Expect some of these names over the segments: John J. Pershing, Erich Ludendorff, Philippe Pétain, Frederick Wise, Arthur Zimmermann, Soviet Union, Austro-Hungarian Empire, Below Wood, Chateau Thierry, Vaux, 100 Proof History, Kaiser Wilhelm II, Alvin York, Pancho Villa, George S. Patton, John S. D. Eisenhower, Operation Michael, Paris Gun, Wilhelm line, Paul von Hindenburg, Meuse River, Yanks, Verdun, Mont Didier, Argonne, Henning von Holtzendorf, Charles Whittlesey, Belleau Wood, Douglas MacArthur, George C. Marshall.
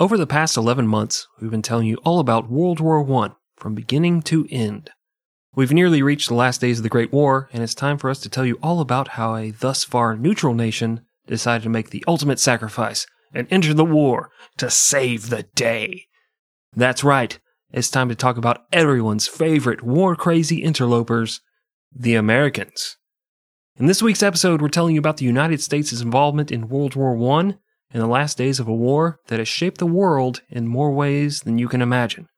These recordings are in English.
Over the past 11 months, we've been telling you all about World War I, from beginning to end. We've nearly reached the last days of the Great War, and it's time for us to tell you all about how a thus far neutral nation decided to make the ultimate sacrifice and enter the war to save the day. That's right, it's time to talk about everyone's favorite war-crazy interlopers, the Americans. In this week's episode, we're telling you about the United States' involvement in World War I, in the last days of a war that has shaped the world in more ways than you can imagine.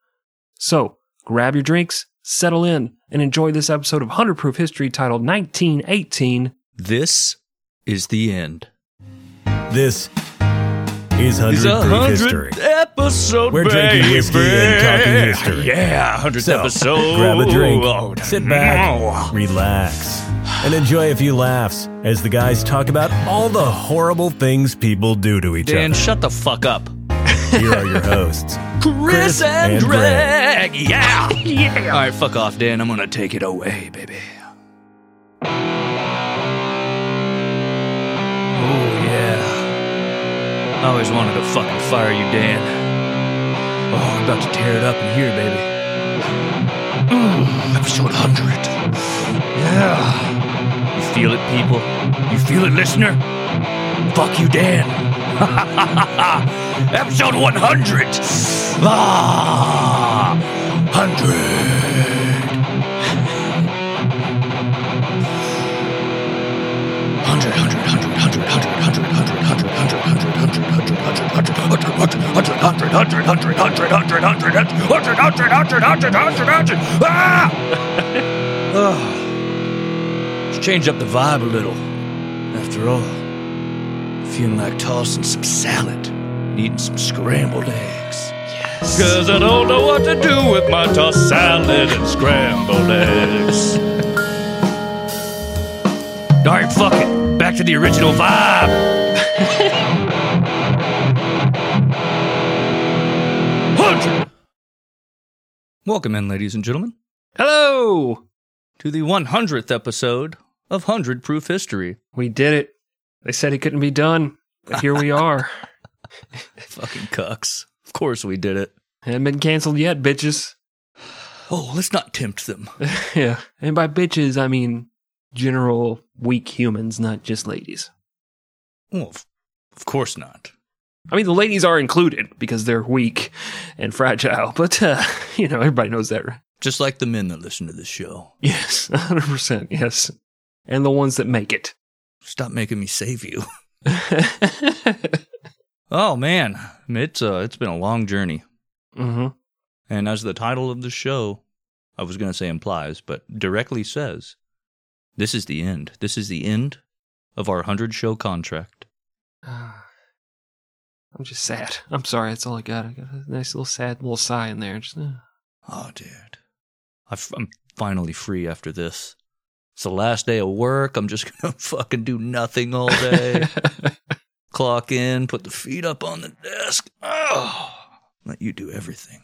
So, grab your drinks, settle in, and enjoy this episode of 100 Proof History titled 1918. This is the end. This is 100 Proof History. Episode, we're drinking whiskey and talking history. Yeah, 100th episode. Grab a drink, sit back, relax, and enjoy a few laughs as the guys talk about all the horrible things people do to each other. Dan, shut the fuck up. Here are your hosts, Chris and Greg. Yeah. Yeah. All right, fuck off, Dan. I'm going to take it away, baby. Oh, yeah. I always wanted to fucking fire you, Dan. Oh, I'm about to tear it up in here, baby. Episode 100. Yeah. You feel it, people? You feel it, listener? Fuck you, Dan. Ha ha ha ha ha! Episode 100! Ah! 100! Ah! Change up the vibe a little. After all, feeling like tossing some salad, eating some scrambled eggs. Yes. Cause I don't know what to do with my tossed salad and scrambled eggs. Alright, fuck it. Back to the original vibe. Hunter. Welcome in, ladies and gentlemen. Hello! To the 100th episode of 100 Proof History. We did it. They said it couldn't be done, but here we are. Fucking cucks. Of course we did it. Hadn't been canceled yet, bitches. Oh, let's not tempt them. Yeah, and by bitches, I mean general weak humans, not just ladies. Well, of course not. I mean, the ladies are included because they're weak and fragile, but, you know, everybody knows that, right? Just like the men that listen to this show. Yes, 100%, yes. And the ones that make it. Stop making me save you. Oh, man. It's been a long journey. Mm-hmm. And as the title of the show, I was going to say implies, but directly says, this is the end. This is the end of our 100 show contract. I'm just sad. I'm sorry, that's all I got. I got a nice little sad little sigh in there. Just, Oh, dude. I'm finally free after this. It's the last day of work. I'm just going to fucking do nothing all day. Clock in, put the feet up on the desk. Oh, let you do everything.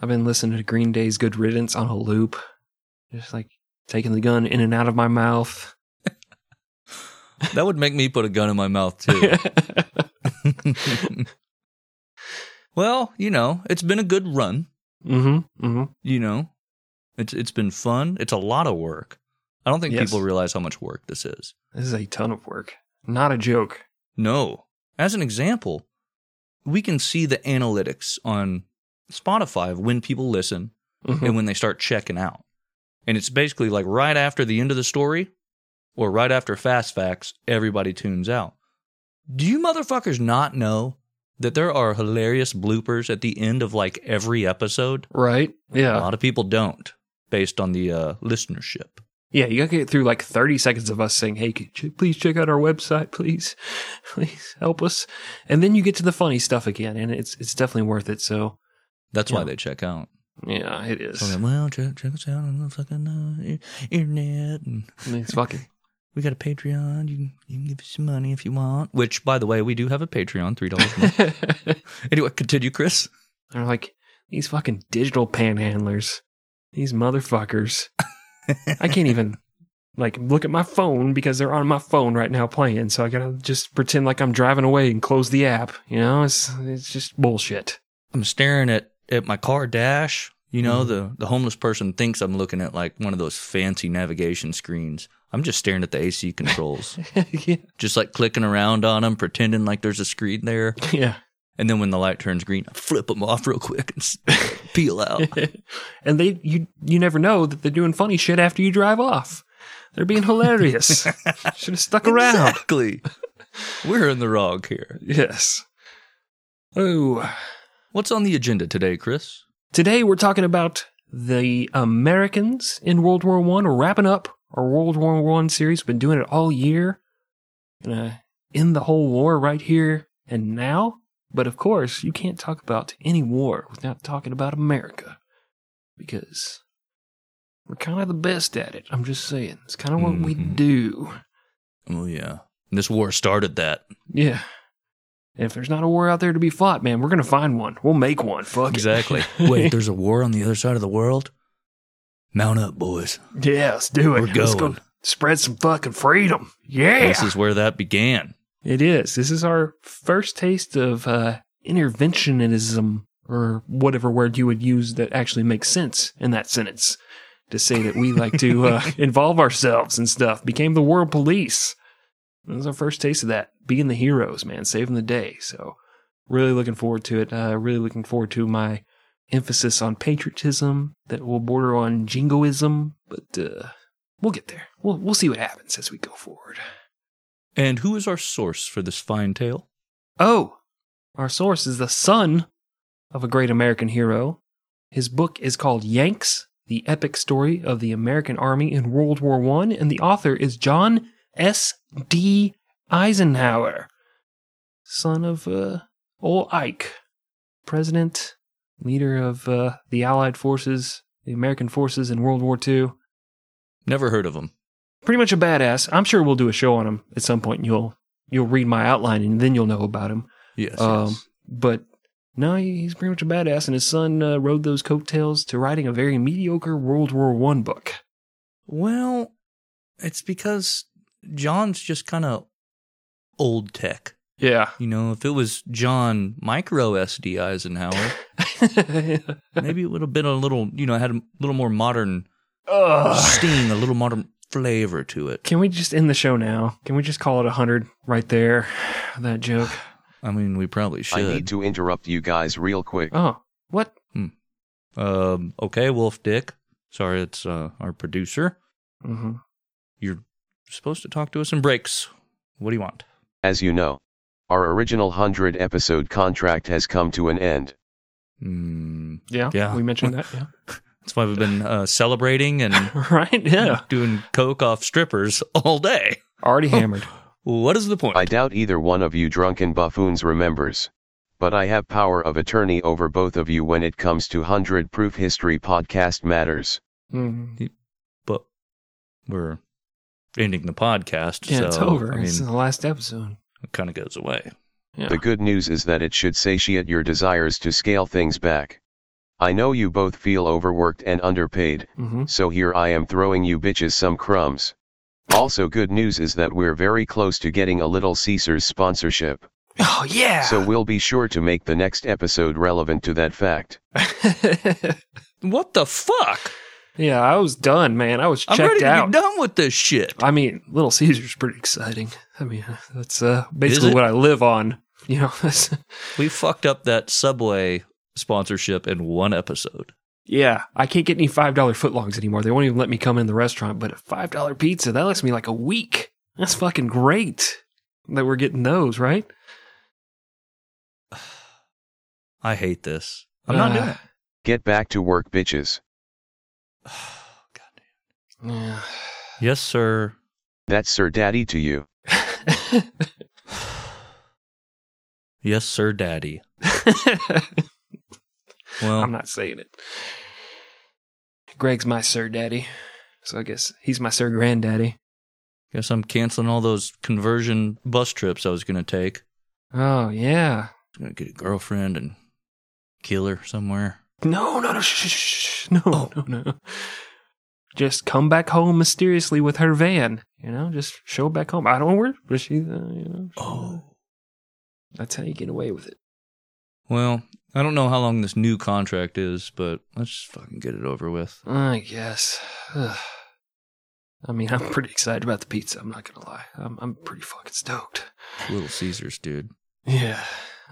I've been listening to Green Day's Good Riddance on a loop. Just like taking the gun in and out of my mouth. That would make me put a gun in my mouth too. Well, you know, it's been a good run. Mm-hmm, mm-hmm. You know? It's been fun. It's a lot of work. I don't think people realize how much work this is. This is a ton of work. Not a joke. No. As an example, we can see the analytics on Spotify of when people listen and when they start checking out. And it's basically like right after the end of the story or right after Fast Facts, everybody tunes out. Do you motherfuckers not know that there are hilarious bloopers at the end of like every episode? Right. Yeah. A lot of people don't. Based on the listenership. Yeah, you gotta get through like 30 seconds of us saying, hey, could you please check out our website, please? Please help us. And then you get to the funny stuff again, and it's definitely worth it, so. That's why they check out. Yeah, it is. So, well, check us out on the fucking internet. And it's fucking. We got a Patreon. You can give us some money if you want. Which, by the way, we do have a Patreon, $3 a month. Anyway, continue, Chris. They're like, these fucking digital panhandlers. These motherfuckers. I can't even like look at my phone because they're on my phone right now playing. So I gotta just pretend like I'm driving away and close the app. You know, it's just bullshit. I'm staring at my car dash. You know, the homeless person thinks I'm looking at like one of those fancy navigation screens. I'm just staring at the AC controls. Yeah. Just like clicking around on them, pretending like there's a screen there. Yeah. And then when the light turns green, I flip them off real quick and peel out. And you never know that they're doing funny shit after you drive off. They're being hilarious. Should have stuck around. Exactly. We're in the wrong here. Yes. Oh. What's on the agenda today, Chris? Today we're talking about the Americans in World War I. We're wrapping up our World War I series. We've been doing it all year. Gonna end the whole war right here and now. But of course, you can't talk about any war without talking about America. Because we're kind of the best at it. I'm just saying. It's kind of what we do. Oh, yeah. And this war started that. Yeah. And if there's not a war out there to be fought, man, we're going to find one. We'll make one. Fuck exactly. It. Wait, there's a war on the other side of the world? Mount up, boys. Yeah, let's do it. We're going. Let's go spread some fucking freedom. Yeah. This is where that began. It is. This is our first taste of interventionism, or whatever word you would use that actually makes sense in that sentence, to say that we like to involve ourselves and stuff. Became the world police. That was our first taste of that. Being the heroes, man. Saving the day. So really looking forward to it. Really looking forward to my emphasis on patriotism that will border on jingoism. But we'll get there. We'll see what happens as we go forward. And who is our source for this fine tale? Oh, our source is the son of a great American hero. His book is called Yanks, the Epic Story of the American Army in World War I, and the author is John S. D. Eisenhower, son of old Ike, president, leader of the Allied forces, the American forces in World War II. Never heard of him. Pretty much a badass. I'm sure we'll do a show on him at some point, and you'll read my outline, and then you'll know about him. Yes. But no, he's pretty much a badass, and his son rode those coattails to writing a very mediocre World War I book. Well, it's because John's just kind of old tech. Yeah. You know, if it was John Micro SD Eisenhower, maybe it would have been a little, you know, had a little more modern sting, a little modern flavor to it. Can we just end the show now? Can we just call it 100 right there? That joke. I mean, we probably should. I need to interrupt you guys real quick. Oh, what? Okay, Wolf Dick. Sorry, it's our producer. Mm-hmm. You're supposed to talk to us in breaks. What do you want? As you know, our original 100-episode contract has come to an end. Yeah, we mentioned that, yeah. That's why we've been celebrating and right? Yeah. Doing coke off strippers all day. Already hammered. What is the point? I doubt either one of you drunken buffoons remembers, but I have power of attorney over both of you when it comes to 100 Proof History podcast matters. Mm-hmm. But we're ending the podcast. Yeah, so, it's over. I mean, it's the last episode. It kind of goes away. Yeah. The good news is that it should satiate your desires to scale things back. I know you both feel overworked and underpaid, so here I am throwing you bitches some crumbs. Also good news is that we're very close to getting a Little Caesars sponsorship. Oh, yeah! So we'll be sure to make the next episode relevant to that fact. What the fuck? Yeah, I was done, man. I was checked out. I'm ready to be done with this shit. I mean, Little Caesars pretty exciting. I mean, that's basically what I live on. You know, we fucked up that Subway sponsorship in one episode. Yeah, I can't get any $5 footlongs anymore. They won't even let me come in the restaurant, but a $5 pizza, that lasts me like a week. That's fucking great that we're getting those, right? I hate this. I'm not doing it. Get back to work, bitches. Oh, goddamn. Yeah. Yes, sir. That's Sir Daddy to you. Yes, Sir Daddy. Well, I'm not saying it. Greg's my Sir Daddy, so I guess he's my Sir Granddaddy. Guess I'm canceling all those conversion bus trips I was going to take. Oh, yeah. I'm going to get a girlfriend and kill her somewhere. No, no, no. Shh, shh, shh. No, oh. no, no. just come back home mysteriously with her van. You know, just show back home. I don't know where, but she, you know. Oh. That's how you get away with it. Well, I don't know how long this new contract is, but let's just fucking get it over with. I guess. Ugh. I mean, I'm pretty excited about the pizza. I'm not going to lie. I'm pretty fucking stoked. Little Caesars, dude. Yeah.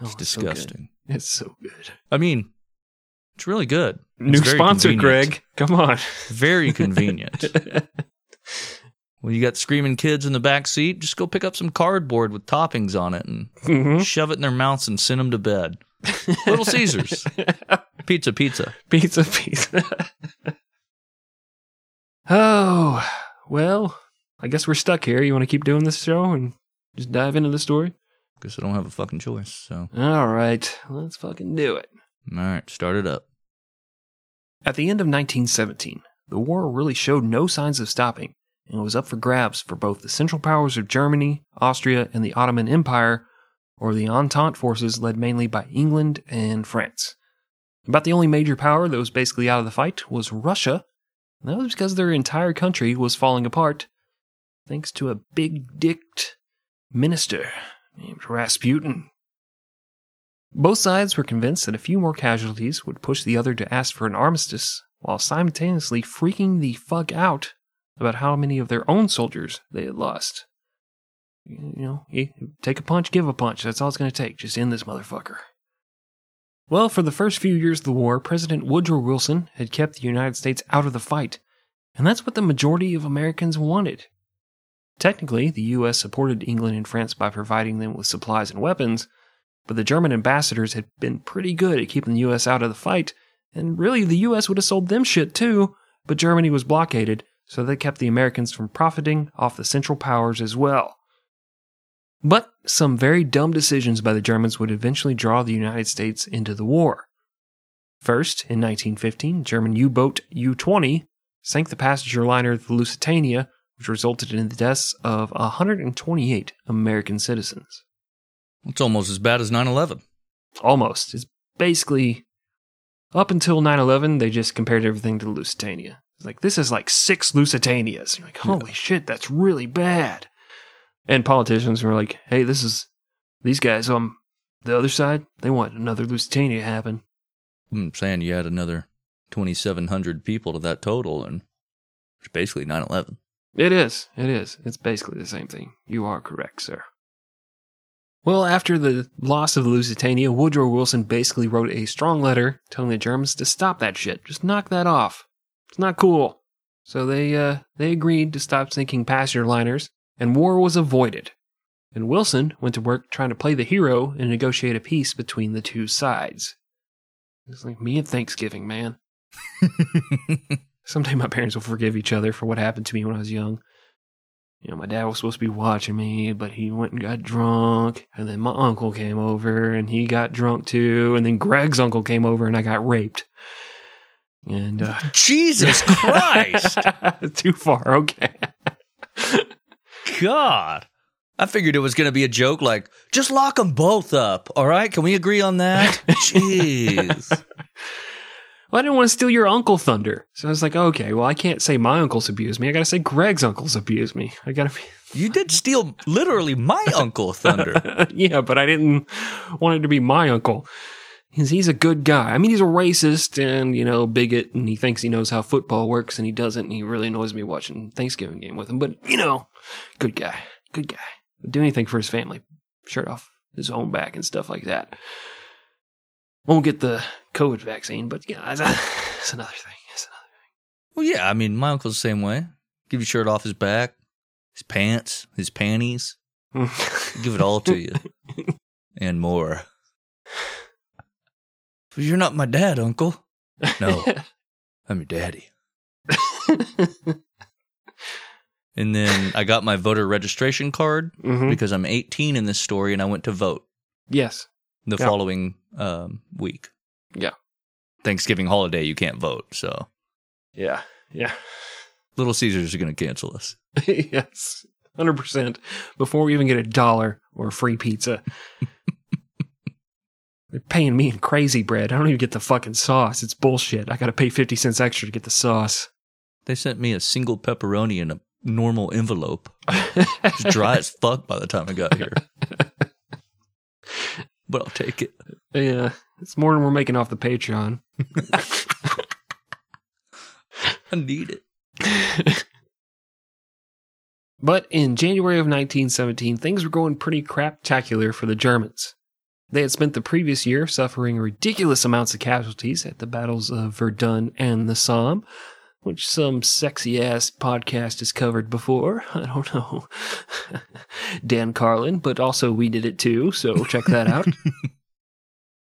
It's disgusting. So it's so good. I mean, it's really good. New sponsor, convenient. Greg. Come on. Very convenient. When you got screaming kids in the back seat, just go pick up some cardboard with toppings on it and shove it in their mouths and send them to bed. Little Caesars. Pizza, pizza. Pizza, pizza. Oh, well, I guess we're stuck here. You want to keep doing this show and just dive into the story? Guess I don't have a fucking choice, so. All right, let's fucking do it. All right, start it up. At the end of 1917, the war really showed no signs of stopping, and it was up for grabs for both the Central Powers of Germany, Austria, and the Ottoman Empire, or the Entente forces led mainly by England and France. About the only major power that was basically out of the fight was Russia, and that was because their entire country was falling apart, thanks to a big-dicked minister named Rasputin. Both sides were convinced that a few more casualties would push the other to ask for an armistice, while simultaneously freaking the fuck out about how many of their own soldiers they had lost. You know, take a punch, give a punch. That's all it's going to take. Just end this motherfucker. Well, for the first few years of the war, President Woodrow Wilson had kept the United States out of the fight, and that's what the majority of Americans wanted. Technically, the U.S. supported England and France by providing them with supplies and weapons, but the German ambassadors had been pretty good at keeping the U.S. out of the fight, and really the U.S. would have sold them shit too, but Germany was blockaded, so they kept the Americans from profiting off the Central Powers as well. But some very dumb decisions by the Germans would eventually draw the United States into the war. First, in 1915, German U-boat U-20 sank the passenger liner the Lusitania, which resulted in the deaths of 128 American citizens. It's almost as bad as 9/11. Almost. It's basically, up until 9/11, they just compared everything to the Lusitania. It's like, this is like 6 Lusitanias. You're like, holy shit, that's really bad. And politicians were like, hey, this is, these guys on the other side, they want another Lusitania to happen. I'm saying you add another 2,700 people to that total, and it's basically 9/11. It is. It's basically the same thing. You are correct, sir. Well, after the loss of the Lusitania, Woodrow Wilson basically wrote a strong letter telling the Germans to stop that shit. Just knock that off. It's not cool. So they agreed to stop sinking passenger liners, and war was avoided. And Wilson went to work trying to play the hero and negotiate a peace between the two sides. It's like me at Thanksgiving, man. Someday my parents will forgive each other for what happened to me when I was young. You know, my dad was supposed to be watching me, but he went and got drunk. And then my uncle came over, and he got drunk too. And then Greg's uncle came over, and I got raped. And Jesus Christ! Too far, okay. God. I figured it was going to be a joke like, just lock them both up, all right? Can we agree on that? Jeez. Well, I didn't want to steal your uncle thunder. So I was like, okay, well, I can't say my uncle's abused me. I got to say Greg's uncle's abused me. I got to be. You did steal literally my uncle thunder. Yeah, but I didn't want it to be my uncle. He's a good guy. I mean, he's a racist and, you know, bigot, and he thinks he knows how football works, and he doesn't, and he really annoys me watching Thanksgiving game with him. But, you know, good guy. Good guy. Would do anything for his family. Shirt off his own back and stuff like that. Won't get the COVID vaccine, but yeah, that's another thing. Well, yeah, I mean, my uncle's the same way. Give your shirt off his back, his pants, his panties. Give it all to you. And more. But you're not my dad, uncle. No, I'm your daddy. And then I got my voter registration card because I'm 18 in this story, and I went to vote. Yes. The following week. Yeah. Thanksgiving holiday, you can't vote, so. Yeah, yeah. Little Caesars are going to cancel us. Yes, 100%. Before we even get $1 or a free pizza. They're paying me in crazy bread. I don't even get the fucking sauce. It's bullshit. I got to pay 50 cents extra to get the sauce. They sent me a single pepperoni in a normal envelope. It's dry as fuck by the time I got here. But I'll take it. Yeah. It's more than we're making off the Patreon. I need it. But in January of 1917, things were going pretty craptacular for the Germans. They had spent the previous year suffering ridiculous amounts of casualties at the battles of Verdun and the Somme, which some sexy-ass podcast has covered before. I don't know. Dan Carlin, but also we did it too, so check that out.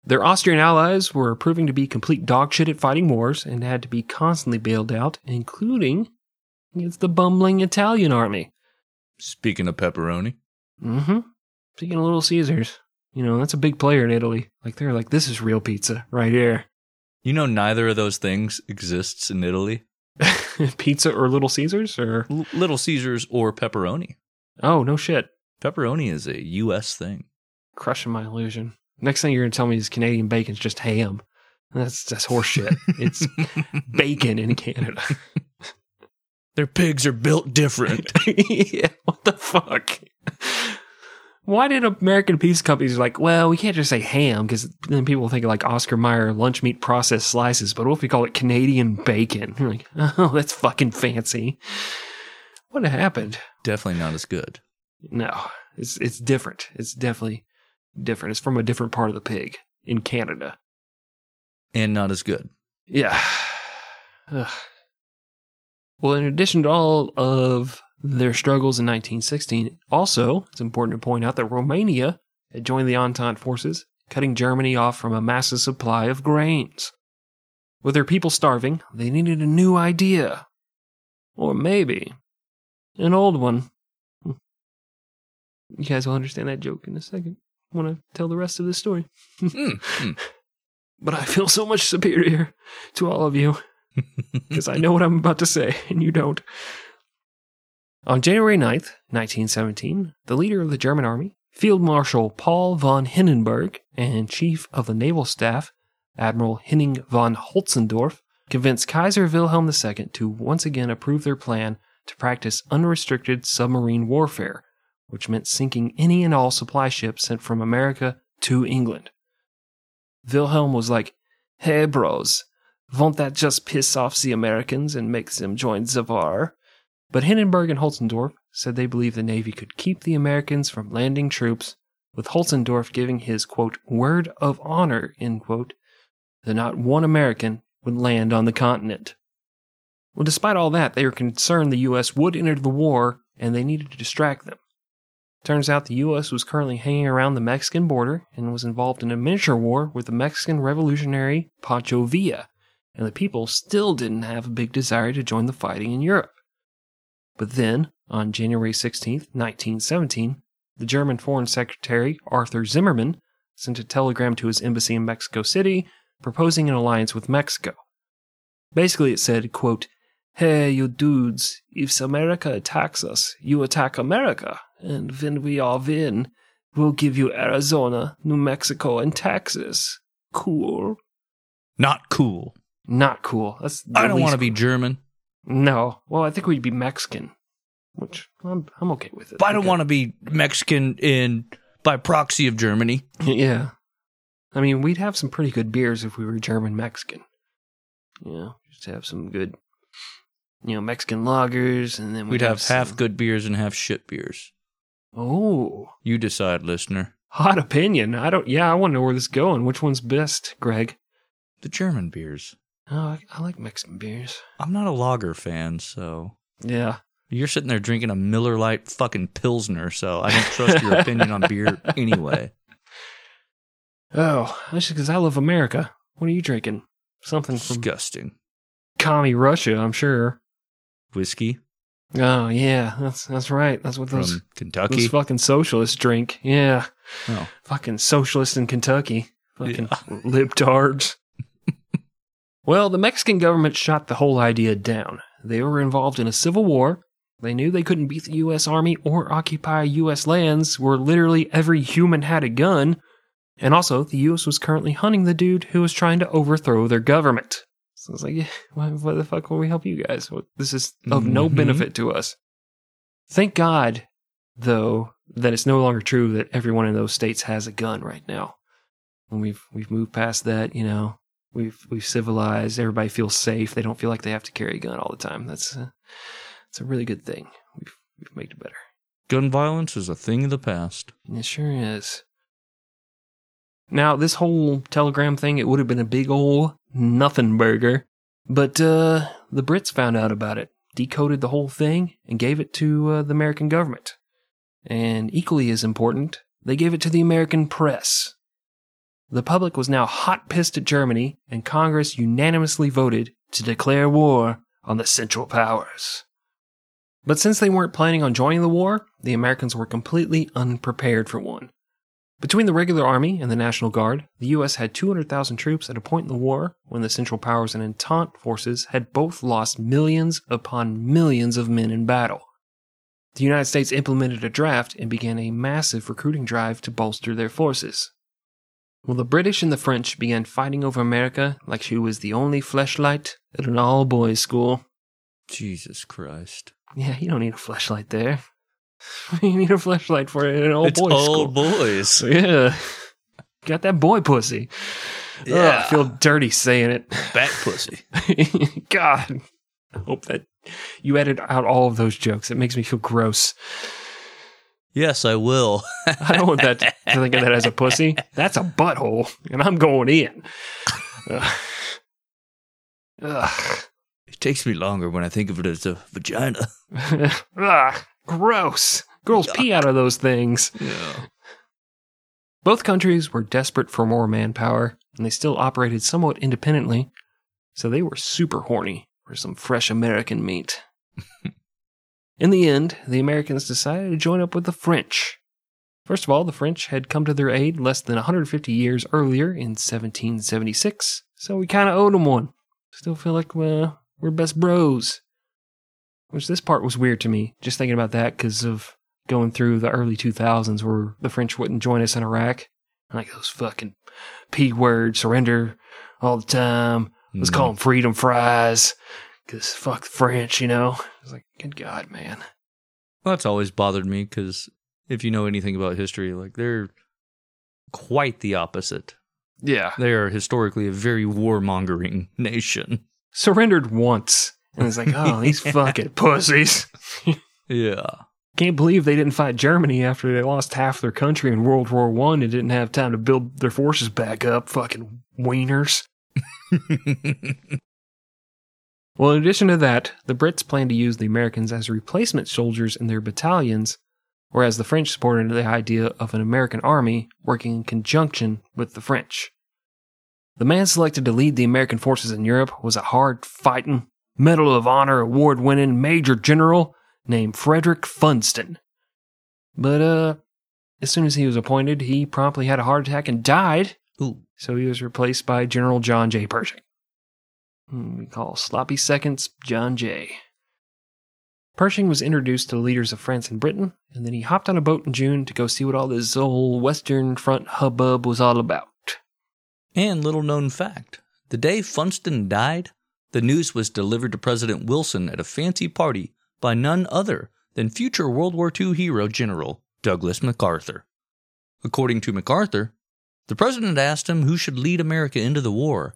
Their Austrian allies were proving to be complete dog shit at fighting wars and had to be constantly bailed out, including against the bumbling Italian army. Speaking of pepperoni. Mm-hmm. Speaking of Little Caesars. You know, that's a big player in Italy. Like, they're like, this is real pizza right here. You know, neither of those things exists in Italy. Pizza or Little Caesars? Or Little Caesars or pepperoni. Oh, no shit. Pepperoni is a U.S. thing. Crushing my illusion. Next thing you're going to tell me is Canadian bacon's just ham. That's horseshit. It's bacon in Canada. Their pigs are built different. Yeah, what the fuck? Why did American pizza companies like, well, we can't just say ham, because then people think of like Oscar Mayer lunch meat processed slices, but what if we call it Canadian bacon? You're like, oh, that's fucking fancy. What happened? Definitely not as good. No, it's different. It's definitely different. It's from a different part of the pig in Canada. And not as good. Yeah. Ugh. Well, in addition to all of their struggles in 1916, also, it's important to point out that Romania had joined the Entente forces, cutting Germany off from a massive supply of grains. With their people starving, they needed a new idea. Or maybe an old one. You guys will understand that joke in a second when I tell the rest of this story. But I feel so much superior to all of you, because I know what I'm about to say, and you don't. On January 9th, 1917, the leader of the German army, Field Marshal Paul von Hindenburg, and Chief of the Naval Staff, Admiral Henning von Holtzendorf, convinced Kaiser Wilhelm II to once again approve their plan to practice unrestricted submarine warfare, which meant sinking any and all supply ships sent from America to England. Wilhelm was like, hey bros, won't that just piss off the Americans and make them join the war? But Hindenburg and Holtzendorf said they believed the Navy could keep the Americans from landing troops, with Holtzendorf giving his, quote, word of honor, end quote, that not one American would land on the continent. Well, despite all that, they were concerned the U.S. would enter the war, and they needed to distract them. Turns out the U.S. was currently hanging around the Mexican border and was involved in a miniature war with the Mexican revolutionary Pancho Villa, and the people still didn't have a big desire to join the fighting in Europe. But then, on January 16th, 1917, the German Foreign Secretary Arthur Zimmermann sent a telegram to his embassy in Mexico City proposing an alliance with Mexico. Basically it said, quote, hey you dudes, if America attacks us, you attack America, and when we all win, we'll give you Arizona, New Mexico, and Texas. Cool. Not cool. Not cool. That's I don't want to be German. No. Well, I think we'd be Mexican, which I'm okay with it. But I don't want to be Mexican by proxy of Germany. Yeah. I mean, we'd have some pretty good beers if we were German-Mexican. Yeah, just have some good, you know, Mexican lagers, and then we'd have some half good beers and half shit beers. Oh. You decide, listener. Hot opinion. I want to know where this is going. Which one's best, Greg? The German beers. Oh, I like Mexican beers. I'm not a lager fan, so... Yeah. You're sitting there drinking a Miller Lite fucking Pilsner, so I don't trust your opinion on beer anyway. Oh, that's just because I love America. What are you drinking? Something from... Disgusting. Commie Russia, I'm sure. Whiskey? Oh, yeah. That's right. That's what those... From Kentucky? Those fucking socialists drink. Yeah. Oh. Fucking socialists in Kentucky. Fucking libtards. Well, the Mexican government shot the whole idea down. They were involved in a civil war. They knew they couldn't beat the U.S. Army or occupy U.S. lands where literally every human had a gun. And also, the U.S. was currently hunting the dude who was trying to overthrow their government. So I was like, yeah, why the fuck will we help you guys? This is of no benefit to us. Thank God, though, that it's no longer true that everyone in those states has a gun right now. And we've moved past that, you know. We've civilized. Everybody feels safe. They don't feel like they have to carry a gun all the time. That's a really good thing. We've made it better. Gun violence is a thing of the past. And it sure is. Now, this whole telegram thing, it would have been a big old nothing burger. But the Brits found out about it, decoded the whole thing, and gave it to the American government. And equally as important, they gave it to the American press. The public was now hot-pissed at Germany, and Congress unanimously voted to declare war on the Central Powers. But since they weren't planning on joining the war, the Americans were completely unprepared for one. Between the regular army and the National Guard, the U.S. had 200,000 troops at a point in the war when the Central Powers and Entente forces had both lost millions upon millions of men in battle. The United States implemented a draft and began a massive recruiting drive to bolster their forces. Well, the British and the French began fighting over America like she was the only fleshlight at an all-boys school. Jesus Christ. Yeah, you don't need a fleshlight there. You need a fleshlight for an all-boys school. It's all boys. Yeah. Got that boy pussy. Yeah. Ugh, I feel dirty saying it. Bat pussy. God. I hope that you edited out all of those jokes. It makes me feel gross. Yes, I will. I don't want that to think of that as a pussy. That's a butthole, and I'm going in. It takes me longer when I think of it as a vagina. Gross. Girls pee out of those things. Yeah. Both countries were desperate for more manpower, and they still operated somewhat independently, so they were super horny for some fresh American meat. In the end, the Americans decided to join up with the French. First of all, the French had come to their aid less than 150 years earlier in 1776, so we kind of owed them one. Still feel like we're best bros. Which this part was weird to me, just thinking about that because of going through the early 2000s where the French wouldn't join us in Iraq. Like those fucking P-words, surrender all the time. Let's call them freedom fries. Because fuck the French, you know? I was like, good God, man. Well, that's always bothered me, because if you know anything about history, like, they're quite the opposite. Yeah. They are historically a very warmongering nation. Surrendered once. And it's like, oh, these fucking pussies. Yeah. Can't believe they didn't fight Germany after they lost half their country in World War I and didn't have time to build their forces back up, fucking wieners. Well, in addition to that, the Brits planned to use the Americans as replacement soldiers in their battalions, whereas the French supported the idea of an American army working in conjunction with the French. The man selected to lead the American forces in Europe was a hard-fighting, Medal of Honor award-winning Major General named Frederick Funston. But, as soon as he was appointed, he promptly had a heart attack and died. Ooh. So he was replaced by General John J. Pershing. We call sloppy seconds John J. Pershing was introduced to the leaders of France and Britain, and then he hopped on a boat in June to go see what all this whole Western Front hubbub was all about. And little known fact, the day Funston died, the news was delivered to President Wilson at a fancy party by none other than future World War II hero General Douglas MacArthur. According to MacArthur, the president asked him who should lead America into the war,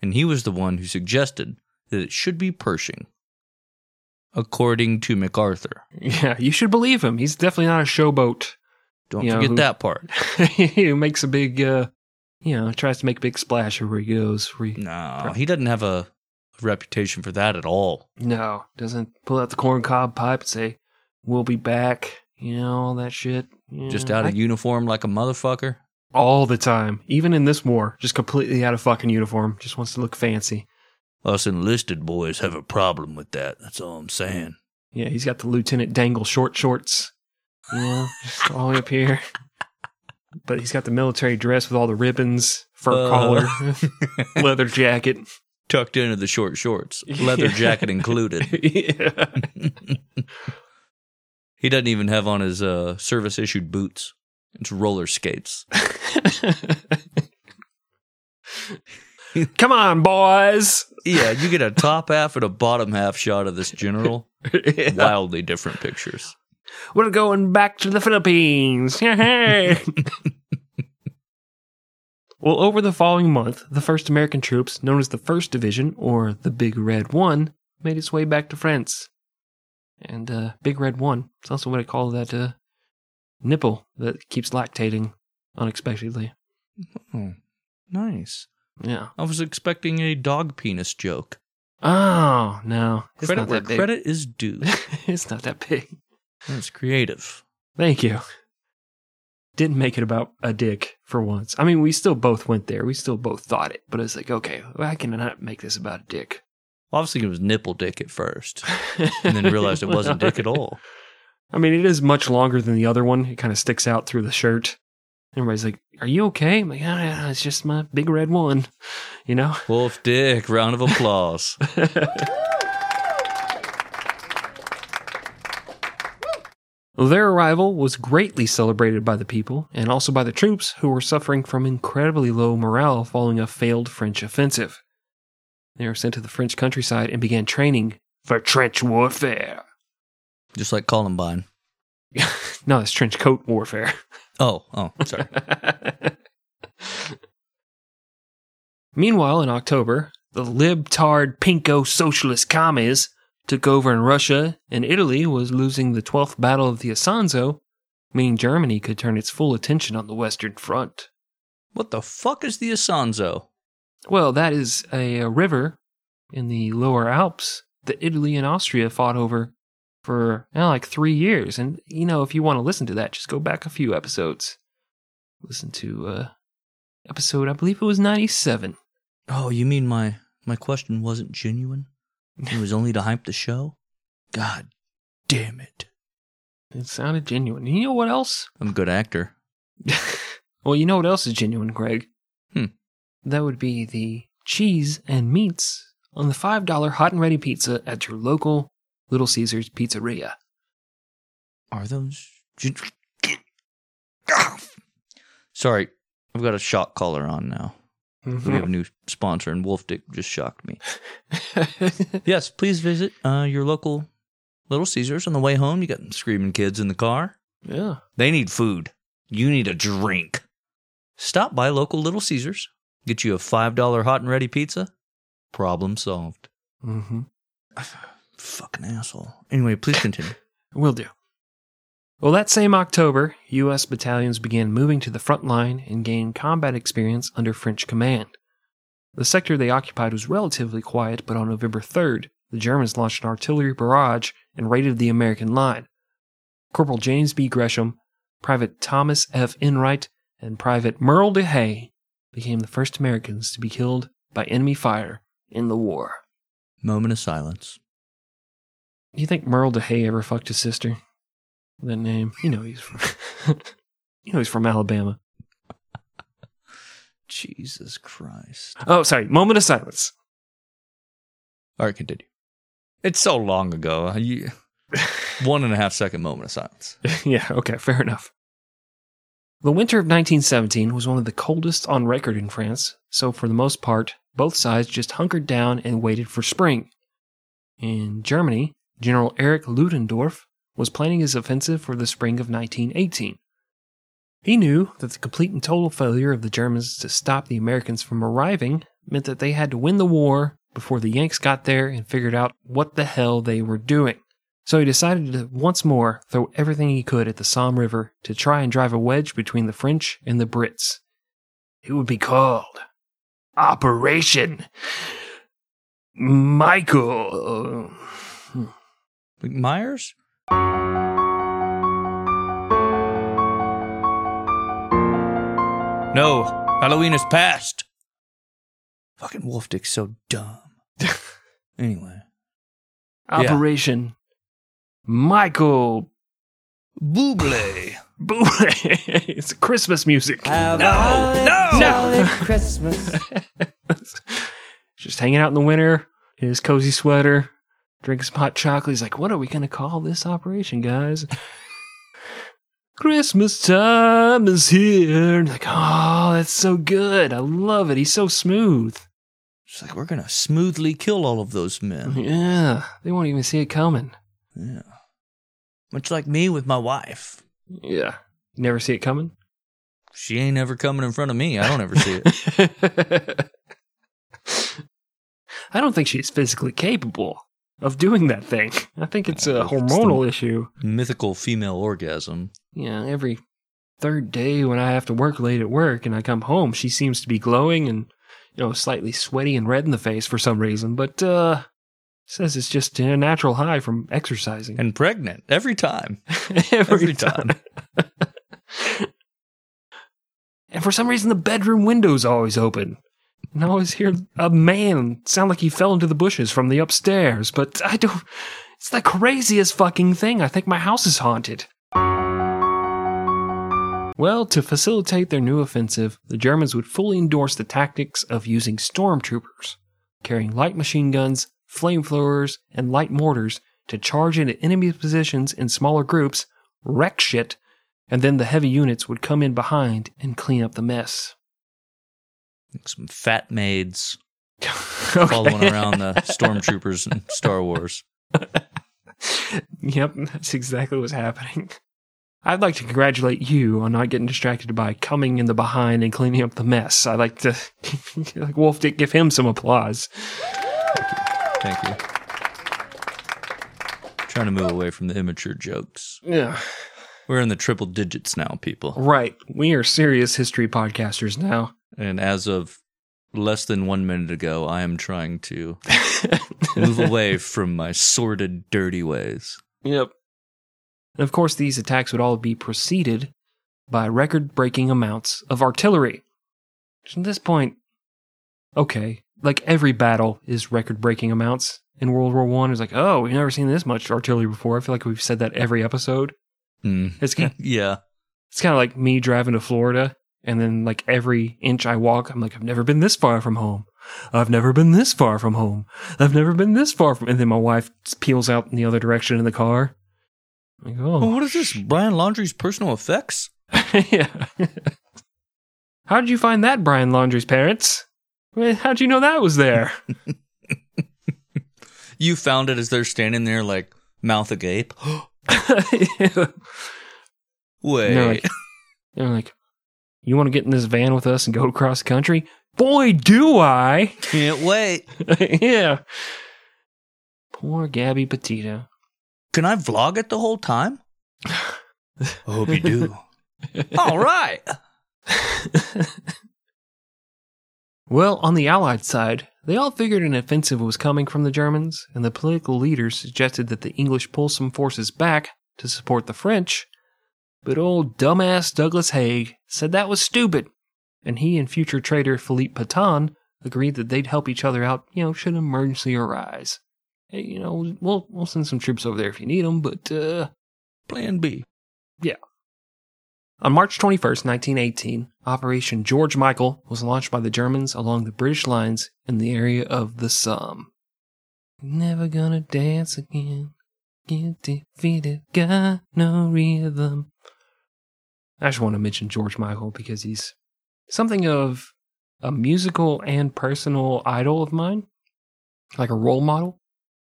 and he was the one who suggested that it should be Pershing. According to MacArthur. Yeah, you should believe him. He's definitely not a showboat. Don't forget that part. He makes a big, tries to make a big splash everywhere he goes. He doesn't have a reputation for that at all. No, doesn't pull out the corncob pipe and say, we'll be back, all that shit. Yeah, just out of uniform like a motherfucker. All the time. Even in this war. Just completely out of fucking uniform. Just wants to look fancy. Us enlisted boys have a problem with that. That's all I'm saying. Yeah, he's got the Lieutenant Dangle short shorts. Just all the way up here. But he's got the military dress with all the ribbons, fur collar, leather jacket. Tucked into the short shorts. Leather jacket included. Yeah. He doesn't even have on his service-issued boots. It's roller skates. Come on, boys. Yeah, you get a top half and a bottom half shot of this general. Yeah. Wildly different pictures. We're going back to the Philippines. Well, over the following month, the first American troops, known as the 1st Division, or the Big Red One, made its way back to France. And Big Red One, it's also what I call that nipple that keeps lactating unexpectedly. Oh, nice. Yeah. I was expecting a dog penis joke. Oh, no. Credit where credit is due. It's not that big. That's creative. Thank you. Didn't make it about a dick for once. I mean, we still both went there. We still both thought it. But it's like, okay, well, I cannot make this about a dick. Well, I was thinking it was nipple dick at first. And then realized it wasn't dick at all. I mean, it is much longer than the other one. It kind of sticks out through the shirt. Everybody's like, are you okay? I'm like, oh, it's just my Big Red One, you know? Wolf dick, round of applause. Their arrival was greatly celebrated by the people and also by the troops who were suffering from incredibly low morale following a failed French offensive. They were sent to the French countryside and began training for trench warfare. Just like Columbine. No, it's trench coat warfare. Oh, sorry. Meanwhile, in October, the libtard pinko socialist commies took over in Russia, and Italy was losing the 12th Battle of the Isonzo, meaning Germany could turn its full attention on the Western Front. What the fuck is the Isonzo? Well, that is a river in the Lower Alps that Italy and Austria fought over for like 3 years. And, you know, if you want to listen to that, just go back a few episodes. Listen to episode, I believe it was 97. Oh, you mean my question wasn't genuine? It was only to hype the show? God damn it. It sounded genuine. You know what else? I'm a good actor. Well, you know what else is genuine, Greg? That would be the cheese and meats on the $5 hot and ready pizza at your local Little Caesar's Pizzeria. Are those... Sorry, I've got a shock collar on now. Mm-hmm. We have a new sponsor, and Wolf Dick just shocked me. Yes, please visit your local Little Caesar's on the way home. You got screaming kids in the car. Yeah. They need food. You need a drink. Stop by local Little Caesar's. Get you a $5 hot and ready pizza. Problem solved. Mm-hmm. Fucking asshole. Anyway, please continue. Will do. Well, that same October, U.S. battalions began moving to the front line and gained combat experience under French command. The sector they occupied was relatively quiet, but on November 3rd, the Germans launched an artillery barrage and raided the American line. Corporal James B. Gresham, Private Thomas F. Enright, and Private Merle DeHay became the first Americans to be killed by enemy fire in the war. Moment of silence. You think Merle DeHay ever fucked his sister? That name. You know he's from Alabama. Jesus Christ. Oh, sorry. Moment of silence. All right, continue. It's so long ago. 1.5 second moment of silence. Yeah, okay, fair enough. The winter of 1917 was one of the coldest on record in France, so for the most part, both sides just hunkered down and waited for spring. In Germany, General Erich Ludendorff was planning his offensive for the spring of 1918. He knew that the complete and total failure of the Germans to stop the Americans from arriving meant that they had to win the war before the Yanks got there and figured out what the hell they were doing. So he decided to once more throw everything he could at the Somme River to try and drive a wedge between the French and the Brits. It would be called Operation Michael. Myers? No, Halloween is past. Fucking Wolf Dick's so dumb. Anyway. Operation Michael Bublé. Bublé. It's Christmas music. No. Christmas. Just hanging out in the winter in his cozy sweater. Drink some hot chocolate. He's like, what are we going to call this operation, guys? Christmas time is here. And like, oh, that's so good. I love it. He's so smooth. It's like, we're going to smoothly kill all of those men. Yeah, they won't even see it coming. Yeah. Much like me with my wife. Yeah. Never see it coming? She ain't ever coming in front of me. I don't ever see it. I don't think she's physically capable of doing that thing. I think it's a hormonal issue. Mythical female orgasm. Yeah, every third day when I have to work late at work and I come home, she seems to be glowing and, you know, slightly sweaty and red in the face for some reason. But says it's just a natural high from exercising. And pregnant every time. every time. And for some reason, the bedroom window's always open. And I always hear a man sound like he fell into the bushes from the upstairs, but I don't... It's the craziest fucking thing. I think my house is haunted. Well, to facilitate their new offensive, the Germans would fully endorse the tactics of using stormtroopers, carrying light machine guns, flamethrowers, and light mortars to charge into enemy positions in smaller groups, wreck shit, and then the heavy units would come in behind and clean up the mess. Some fat maids following around the stormtroopers in Star Wars. Yep, that's exactly what's happening. I'd like to congratulate you on not getting distracted by coming in the behind and cleaning up the mess. I'd like to, like Wolf Dick, give him some applause. Thank you. I'm trying to move away from the immature jokes. Yeah. We're in the triple digits now, people. Right. We are serious history podcasters now. And as of less than 1 minute ago, I am trying to move away from my sordid, dirty ways. Yep. And of course, these attacks would all be preceded by record-breaking amounts of artillery. At this point, okay, like every battle is record-breaking amounts. In World War I, it's like, oh, we've never seen this much artillery before. I feel like we've said that every episode. It's kind of, yeah. It's kind of like me driving to Florida. And then, like, every inch I walk, I'm like, I've never been this far from home. I've never been this far from home. I've never been this far from... And then my wife peels out in the other direction in the car. I'm like, oh. Well, what is this? Brian Laundrie's personal effects? Yeah. How did you find that, Brian Laundrie's parents? How'd you know that was there? You found it as they're standing there, like, mouth agape. Yeah. Wait. They're like... You want to get in this van with us and go across the country? Boy, do I! Can't wait. Yeah. Poor Gabby Petito. Can I vlog it the whole time? I hope you do. All right. Well, on the Allied side, they all figured an offensive was coming from the Germans, and the political leaders suggested that the English pull some forces back to support the French. But old dumbass Douglas Haig said that was stupid, and he and future traitor Philippe Pétain agreed that they'd help each other out, you know, should an emergency arise. Hey, you know, we'll send some troops over there if you need them, but, Plan B. Yeah. On March 21st, 1918, Operation George Michael was launched by the Germans along the British lines in the area of the Somme. Never gonna dance again. Get defeated. Got no rhythm. I just want to mention George Michael because he's something of a musical and personal idol of mine, like a role model.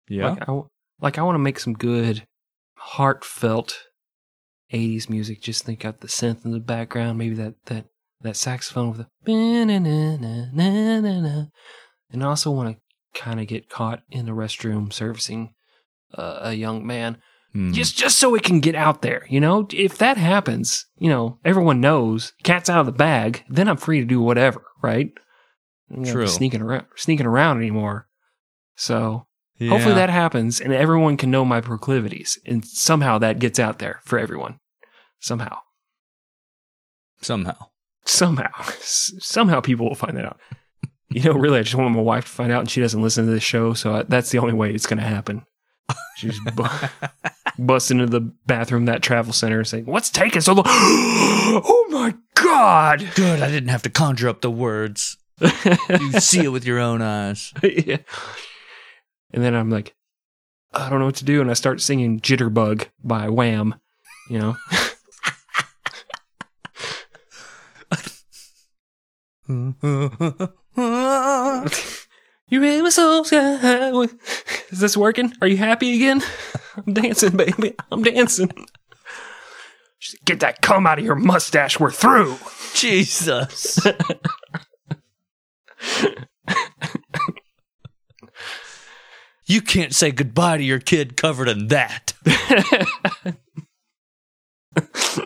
Yeah. Like I want to make some good, heartfelt 80s music. Just think of the synth in the background, maybe that saxophone with the... And I also want to kind of get caught in the restroom servicing a young man. Just so it can get out there, you know? If that happens, you know, everyone knows, cat's out of the bag, then I'm free to do whatever, right? I'm not sneaking around anymore. So, yeah. Hopefully that happens and everyone can know my proclivities and somehow that gets out there for everyone. Somehow people will find that out. You know, really, I just want my wife to find out and she doesn't listen to this show, so that's the only way it's going to happen. She's busts into the bathroom, that travel center, saying, "What's taking so long?" Oh my God! Good, I didn't have to conjure up the words. You see it with your own eyes. Yeah. And then I'm like, I don't know what to do, and I start singing "Jitterbug" by Wham. You know. You made my soul shine. Is this working? Are you happy again? I'm dancing, baby. I'm dancing. She's like, get that cum out of your mustache. We're through. Jesus. You can't say goodbye to your kid covered in that. It's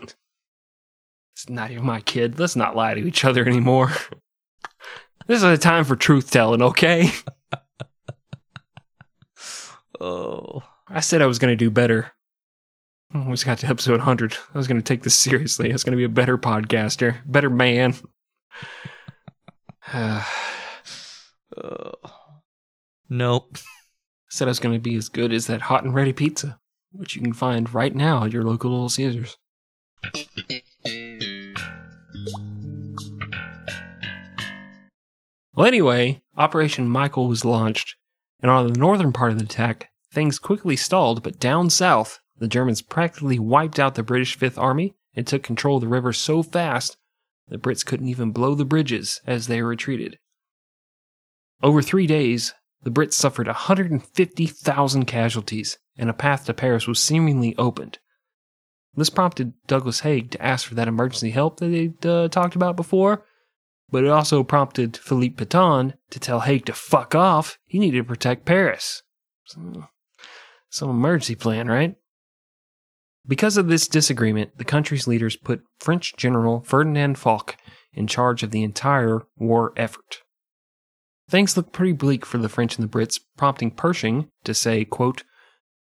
not even my kid. Let's not lie to each other anymore. This is a time for truth-telling, okay? Oh. I said I was going to do better. I almost got to episode 100. I was going to take this seriously. I was going to be a better podcaster. Better man. Nope. I said I was going to be as good as that hot and ready pizza, which you can find right now at your local Little Caesars. Well, anyway, Operation Michael was launched, and on the northern part of the attack, things quickly stalled, but down south, the Germans practically wiped out the British Fifth Army and took control of the river so fast the Brits couldn't even blow the bridges as they retreated. Over 3 days, the Brits suffered 150,000 casualties, and a path to Paris was seemingly opened. This prompted Douglas Haig to ask for that emergency help that they'd talked about before, but it also prompted Philippe Pétain to tell Haig to fuck off. He needed to protect Paris. Some emergency plan, right? Because of this disagreement, the country's leaders put French General Ferdinand Foch in charge of the entire war effort. Things looked pretty bleak for the French and the Brits, prompting Pershing to say, quote,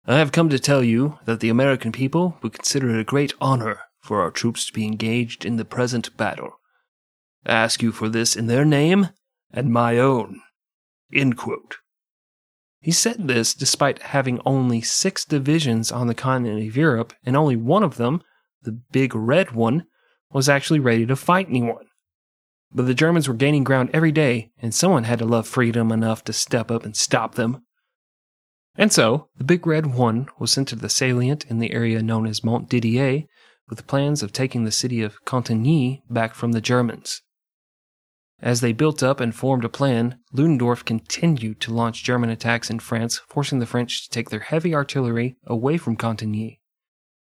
I have come to tell you that the American people would consider it a great honor for our troops to be engaged in the present battle. I ask you for this in their name and my own. End quote. He said this despite having only 6 divisions on the continent of Europe, and only one of them, the big red one, was actually ready to fight anyone. But the Germans were gaining ground every day, and someone had to love freedom enough to step up and stop them. And so, the Big Red One was sent to the salient in the area known as Mont Didier, with plans of taking the city of Contigny back from the Germans. As they built up and formed a plan, Ludendorff continued to launch German attacks in France, forcing the French to take their heavy artillery away from Contigny.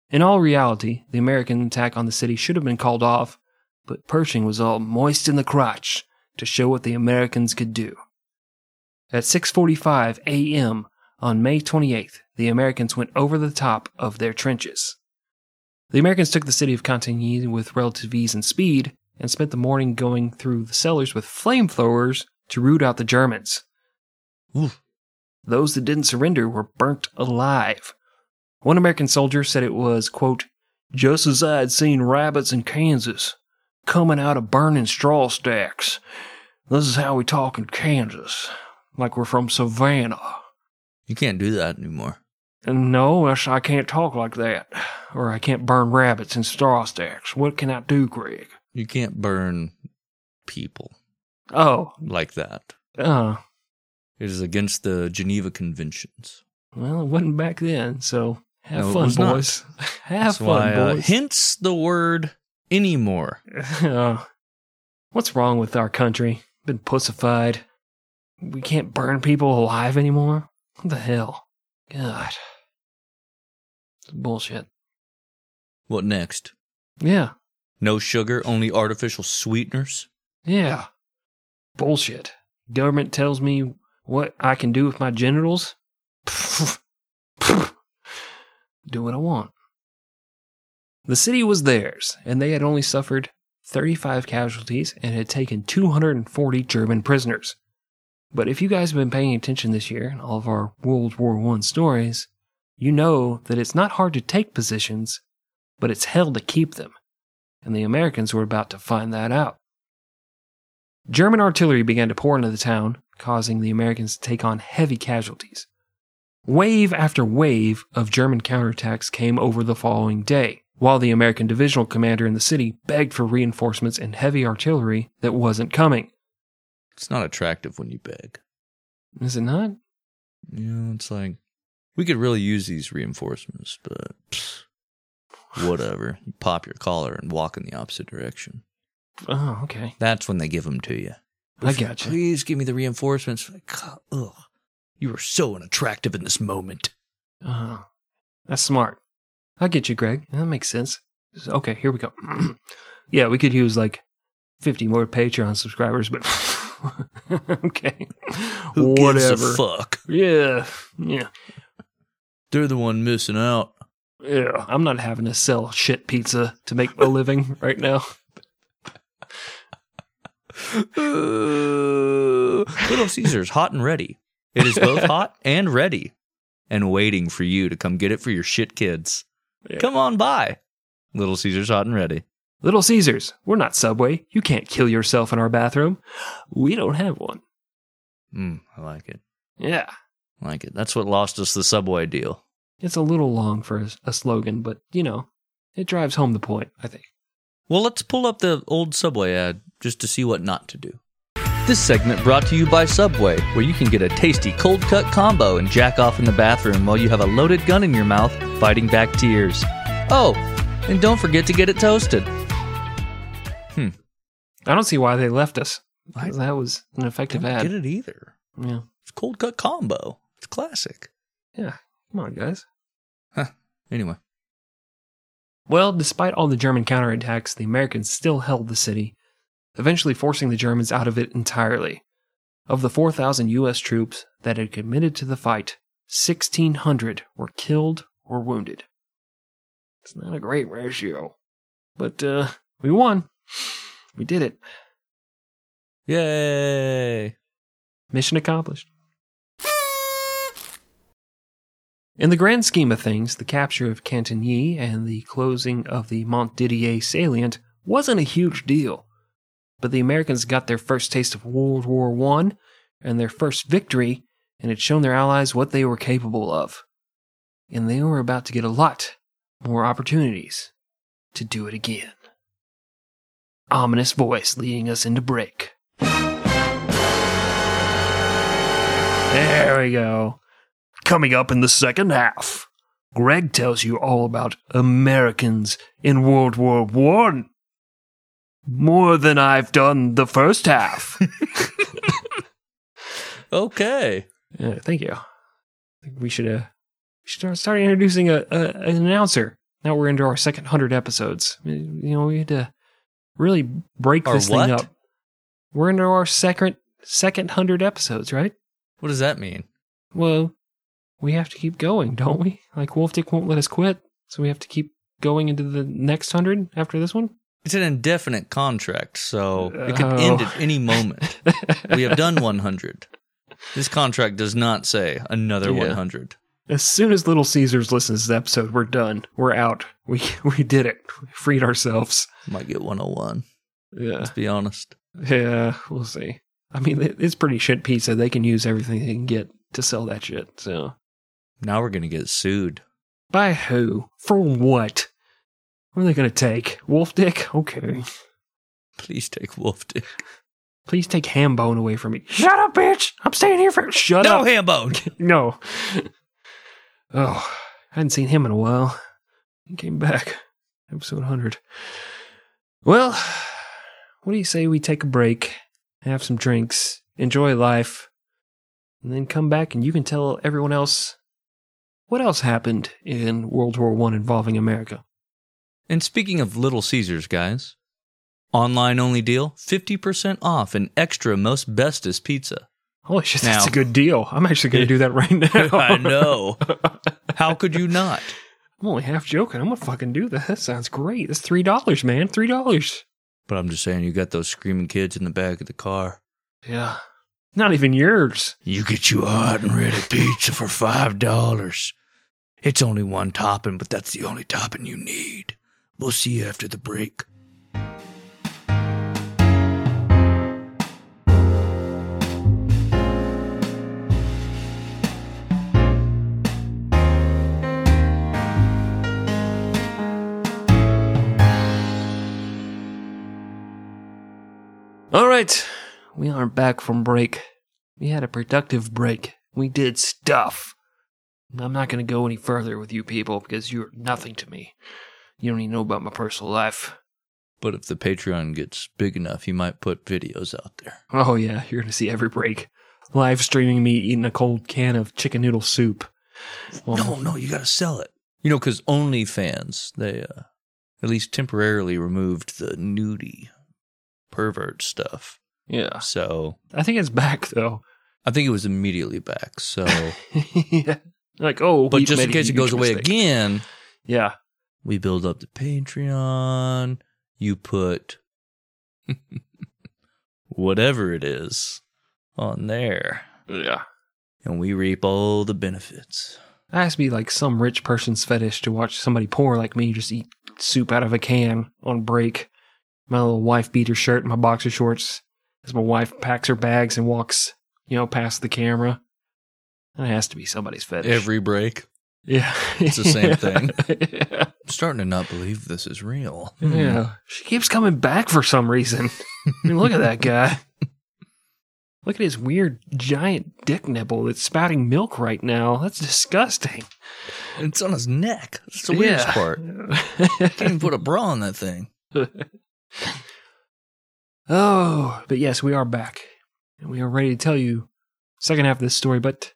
In all reality, the American attack on the city should have been called off, but Pershing was all moist in the crotch to show what the Americans could do. At 6:45 a.m. on May 28th, the Americans went over the top of their trenches. The Americans took the city of Contigny with relative ease and speed, and spent the morning going through the cellars with flamethrowers to root out the Germans. Oof. Those that didn't surrender were burnt alive. One American soldier said it was, quote, just as I had seen rabbits in Kansas coming out of burning straw stacks. This is how we talk in Kansas, like we're from Savannah. You can't do that anymore. No, I can't talk like that, or I can't burn rabbits in straw stacks. What can I do, Greg? You can't burn people. Oh. Like that. It is against the Geneva Conventions. Well, it wasn't back then, so have fun, boys. Have fun, boys. Hence the word anymore. What's wrong with our country? Been pussified. We can't burn people alive anymore? What the hell? God. It's bullshit. What next? Yeah. No sugar, only artificial sweeteners? Yeah. Bullshit. Government tells me what I can do with my genitals? Do what I want. The city was theirs, and they had only suffered 35 casualties and had taken 240 German prisoners. But if you guys have been paying attention this year in all of our World War I stories, you know that it's not hard to take positions, but it's hell to keep them. And the Americans were about to find that out. German artillery began to pour into the town, causing the Americans to take on heavy casualties. Wave after wave of German counterattacks came over the following day, while the American divisional commander in the city begged for reinforcements and heavy artillery that wasn't coming. It's not attractive when you beg. Is it not? Yeah, it's like, we could really use these reinforcements, but pfft, whatever. You pop your collar and walk in the opposite direction. Oh, okay. That's when they give them to you. I got you. Please give me the reinforcements. Like, ugh, you were so unattractive in this moment. Uh-huh. That's smart. I get you, Greg. That makes sense. Okay, here we go. Yeah, we could use like 50 more Patreon subscribers, but okay. Who gives a fuck? Yeah. They're the one missing out. Yeah, I'm not having to sell shit pizza to make a living right now. Little Caesars, hot and ready. It is both hot and ready and waiting for you to come get it for your shit kids. Yeah. Come on by. Little Caesars, hot and ready. Little Caesars, we're not Subway. You can't kill yourself in our bathroom. We don't have one. I like it. Yeah. I like it. That's what lost us the Subway deal. It's a little long for a slogan, but, you know, it drives home the point, I think. Well, let's pull up the old Subway ad just to see what not to do. This segment brought to you by Subway, where you can get a tasty cold-cut combo and jack off in the bathroom while you have a loaded gun in your mouth fighting back tears. Oh, and don't forget to get it toasted. I don't see why they left us. That was an effective ad. I don't get it either. Yeah. It's cold-cut combo. It's classic. Yeah. Come on, guys. Anyway. Well, despite all the German counterattacks, the Americans still held the city, eventually forcing the Germans out of it entirely. Of the 4,000 U.S. troops that had committed to the fight, 1,600 were killed or wounded. It's not a great ratio. But, we won. We did it. Yay! Mission accomplished. In the grand scheme of things, the capture of Cantigny and the closing of the Mont Didier salient wasn't a huge deal. But the Americans got their first taste of World War I and their first victory, and it shown their allies what they were capable of. And they were about to get a lot more opportunities to do it again. Ominous voice leading us into break. There we go. Coming up in the second half, Greg tells you all about Americans in World War I. More than I've done the first half. Okay. Yeah, thank you. I think we should start introducing an announcer. Now we're into our second 100 episodes. You know, we had to really break this thing up. We're into our second 100 episodes, right? What does that mean? Well, we have to keep going, don't we? Like, Wolfdick won't let us quit, so we have to keep going into the next 100 after this one? It's an indefinite contract, so it can end at any moment. We have done 100. This contract does not say another 100. As soon as Little Caesars listens to this episode, we're done. We're out. We did it. We freed ourselves. Might get 101. Yeah. Let's be honest. Yeah, we'll see. I mean, it's pretty shit pizza. They can use everything they can get to sell that shit, so... Now we're going to get sued. By who? For what? What are they going to take? Wolf dick? Okay. Please take wolf dick. Please take ham bone away from me. Shut up, bitch! I'm staying here for... Shut up! No ham bone! No. Oh, I hadn't seen him in a while. He came back. Episode 100. Well, what do you say we take a break, have some drinks, enjoy life, and then come back and you can tell everyone else... What else happened in World War I involving America? And speaking of Little Caesars, guys, online-only deal, 50% off an extra most bestest pizza. Holy shit, now, that's a good deal. I'm actually going to do that right now. I know. How could you not? I'm only half joking. I'm going to fucking do that. That sounds great. That's $3, man. $3. But I'm just saying, you got those screaming kids in the back of the car. Yeah. Not even yours. You get you a hot and ready pizza for $5. It's only one topping, but that's the only topping you need. We'll see you after the break. All right, we aren't back from break. We had a productive break. We did stuff. I'm not going to go any further with you people because you're nothing to me. You don't even know about my personal life. But if the Patreon gets big enough, you might put videos out there. Oh, yeah. You're going to see every break. Live streaming me eating a cold can of chicken noodle soup. Well, no. You got to sell it. You know, because OnlyFans, they at least temporarily removed the nudie pervert stuff. Yeah. So. I think it's back, though. I think it was immediately back, so. Yeah. Like, oh. But just in case it goes away again. Yeah. We build up the Patreon. You put whatever it is on there. Yeah. And we reap all the benefits. It has to be like some rich person's fetish to watch somebody poor like me just eat soup out of a can on break. My little wife beater shirt and my boxer shorts as my wife packs her bags and walks, you know, past the camera. It has to be somebody's fetish. Every break. Yeah. It's the same thing. Yeah. I'm starting to not believe this is real. Yeah. She keeps coming back for some reason. I mean, look at that guy. Look at his weird giant dick nipple that's spouting milk right now. That's disgusting. It's on his neck. That's the weirdest part. Can't even put a bra on that thing. Oh, but yes, we are back. And we are ready to tell you the second half of this story, but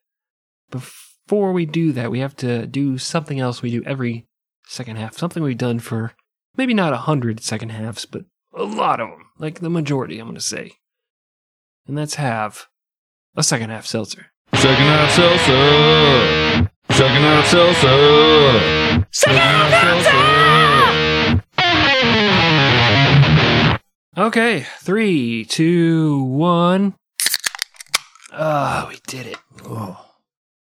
before we do that, we have to do something else we do every second half. Something we've done for maybe not 100 second halves, but a lot of them. Like the majority, I'm going to say. And let's have a second half seltzer. Second half seltzer. Second half seltzer. Second half seltzer. Okay, 3, 2, 1. Oh, we did it. Oh.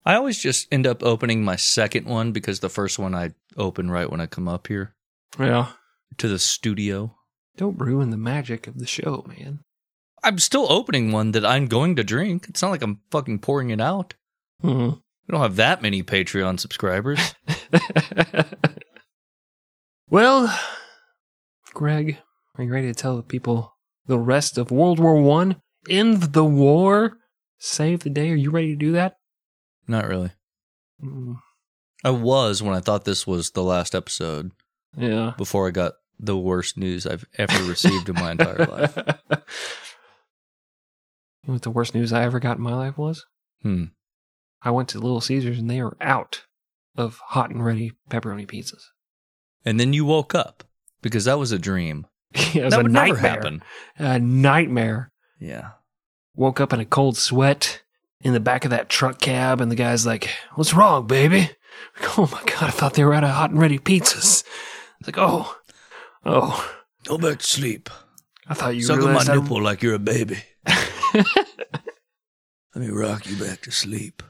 I always just end up opening my second one because the first one I open right when I come up here. Yeah. To the studio. Don't ruin the magic of the show, man. I'm still opening one that I'm going to drink. It's not like I'm fucking pouring it out. Mm-hmm. We don't have that many Patreon subscribers. Well, Greg, are you ready to tell the people the rest of World War I? End the war? Save the day? Are you ready to do that? Not really. I was when I thought this was the last episode. Yeah. Before I got the worst news I've ever received in my entire life. You know what the worst news I ever got in my life was? I went to Little Caesars and they were out of hot and ready pepperoni pizzas. And then you woke up because that was a dream. It was that would nightmare. Never happen. A nightmare. Yeah. Woke up in a cold sweat. In the back of that truck cab, and the guy's like, "What's wrong, baby?" Like, oh my God, I thought they were out of hot and ready pizzas. It's like, oh. Go back to sleep. I thought you were my nipple like you're a baby. Let me rock you back to sleep.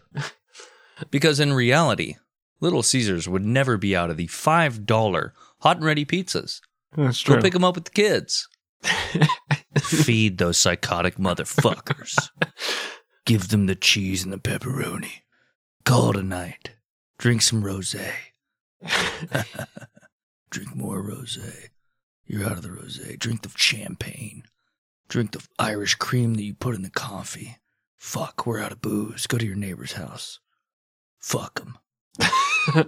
Because in reality, Little Caesars would never be out of the $5 hot and ready pizzas. That's true. Go pick them up with the kids. Feed those psychotic motherfuckers. Give them the cheese and the pepperoni. Call it a night. Drink some rosé. Drink more rosé. You're out of the rosé. Drink the champagne. Drink the Irish cream that you put in the coffee. Fuck, we're out of booze. Go to your neighbor's house. Fuck them. Are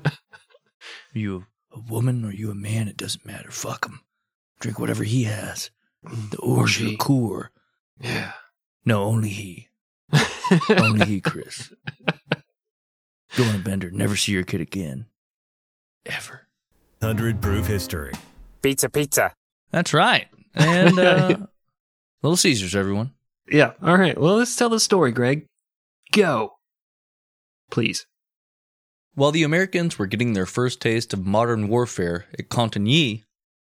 you a woman or are you a man? It doesn't matter. Fuck them. Drink whatever he has. The orgy liqueur. Yeah. No, only he. Only he, Chris. Go on a bender. Never see your kid again. Ever. 100 Proof History. Pizza. That's right. And Little Caesars, everyone. Yeah. All right. Well, let's tell the story, Greg. Go. Please. While the Americans were getting their first taste of modern warfare at Contigny,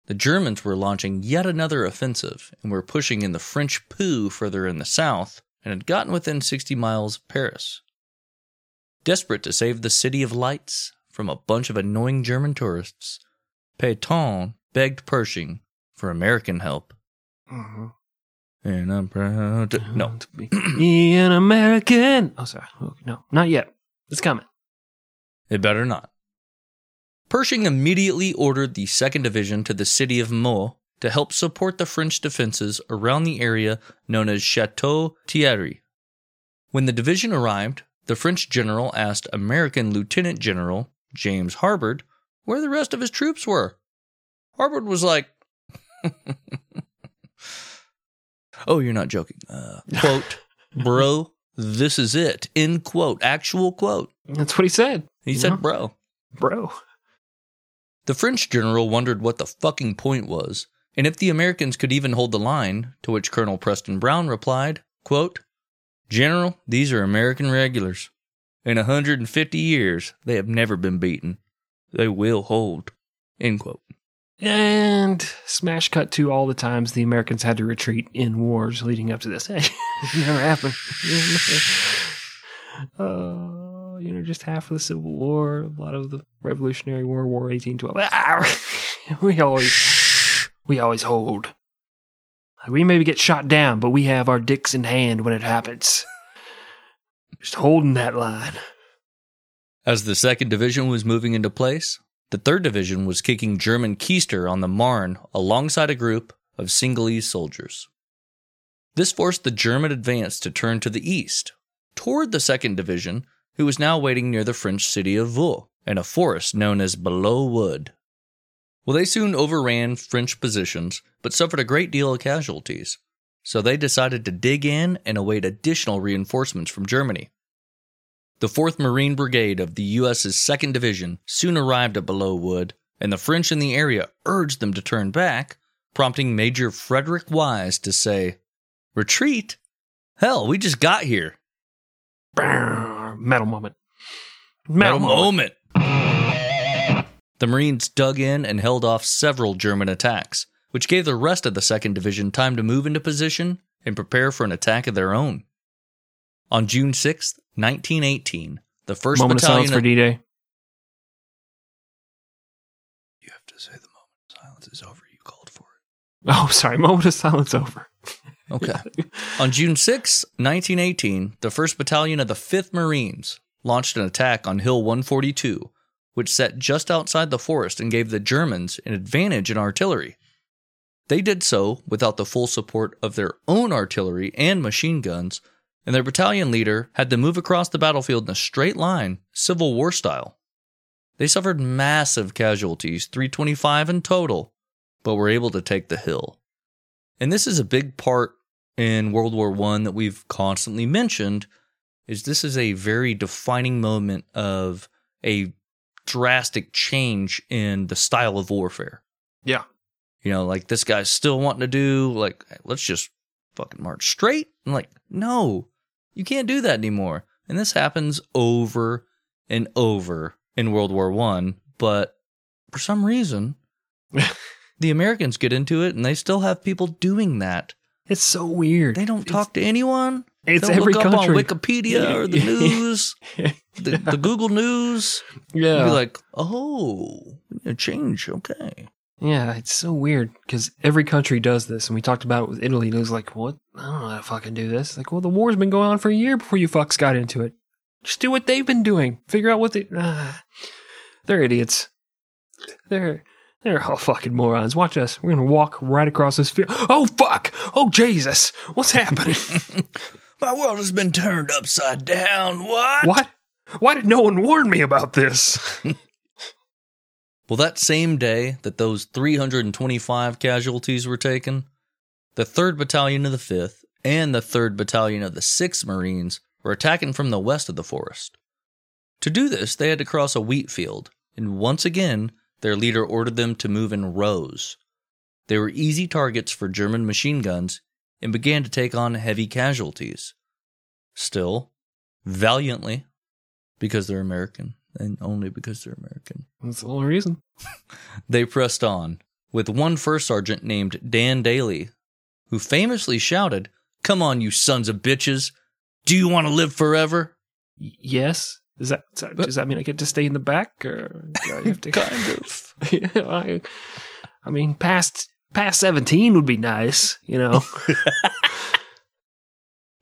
the Germans were launching yet another offensive and were pushing in the French Poo further in the south, and had gotten within 60 miles of Paris. Desperate to save the City of Lights from a bunch of annoying German tourists, Pétain begged Pershing for American help. Mm-hmm. And I'm proud to... No. To be an American! Oh, sorry. No, not yet. It's coming. It better not. Pershing immediately ordered the 2nd Division to the city of Meaux, to help support the French defenses around the area known as Chateau Thierry. When the division arrived, the French general asked American Lieutenant General James Harbord where the rest of his troops were. Harbord was like, Oh, you're not joking. Quote, bro, this is it. End quote. Actual quote. That's what he said. He said, bro. Bro. The French general wondered what the fucking point was, and if the Americans could even hold the line, to which Colonel Preston Brown replied, quote, General, these are American regulars. In 150 years, they have never been beaten. They will hold. End quote. And smash cut to all the times the Americans had to retreat in wars leading up to this. Hey, it never happened. You know, just half of the Civil War, a lot of the Revolutionary War, War 1812. We always hold. Like, we maybe get shot down, but we have our dicks in hand when it happens. Just holding that line. As the 2nd Division was moving into place, the 3rd Division was kicking German keister on the Marne alongside a group of Singhalese soldiers. This forced the German advance to turn to the east, toward the 2nd Division, who was now waiting near the French city of Vaux, in a forest known as Below Wood. Well, they soon overran French positions, but suffered a great deal of casualties, so they decided to dig in and await additional reinforcements from Germany. The 4th Marine Brigade of the U.S.'s 2nd Division soon arrived at Belleau Wood, and the French in the area urged them to turn back, prompting Major Frederick Wise to say, Retreat? Hell, we just got here. Metal moment. Metal moment. The Marines dug in and held off several German attacks, which gave the rest of the 2nd Division time to move into position and prepare for an attack of their own. On June 6th, 1918, the 1st Battalion... Moment of silence for D-Day. You have to say the moment of silence is over. You called for it. Oh, sorry. Moment of silence over. Okay. On June 6th, 1918, the 1st Battalion of the 5th Marines launched an attack on Hill 142, which sat just outside the forest and gave the Germans an advantage in artillery. They did so without the full support of their own artillery and machine guns, and their battalion leader had to move across the battlefield in a straight line, Civil War style. They suffered massive casualties, 325 in total, but were able to take the hill. And this is a big part in World War I that we've constantly mentioned, is this is a very defining moment of a drastic change in the style of warfare. Yeah. You know, like, this guy's still wanting to do, like, let's just fucking march straight. I'm like, no, you can't do that anymore. And this happens over and over in World War I, but for some reason, the Americans get into it, and they still have people doing that. It's so weird. They don't talk to anyone. It's they don't every look up country. On Wikipedia or the news, the Google News. Yeah. Be like, oh, change, okay. Yeah, it's so weird because every country does this, and we talked about it with Italy, and it was like, what? I don't know how to fucking do this. Like, well, the war's been going on for a year before you fucks got into it. Just do what they've been doing. Figure out what they... they're idiots. They're all fucking morons. Watch us. We're going to walk right across this field. Oh, fuck! Oh, Jesus! What's happening? My world has been turned upside down. What? What? Why did no one warn me about this? Well, that same day that those 325 casualties were taken, the 3rd Battalion of the 5th and the 3rd Battalion of the 6th Marines were attacking from the west of the forest. To do this, they had to cross a wheat field, and once again, their leader ordered them to move in rows. They were easy targets for German machine guns and began to take on heavy casualties. Still, valiantly, because they're American. And only because they're American. That's the only reason. They pressed on, with one first sergeant named Dan Daly, who famously shouted, Come on, you sons of bitches! Do you want to live forever? Yes. Does that mean I get to stay in the back? Or do I have to... kind of. Yeah, I mean, past 17 would be nice, you know.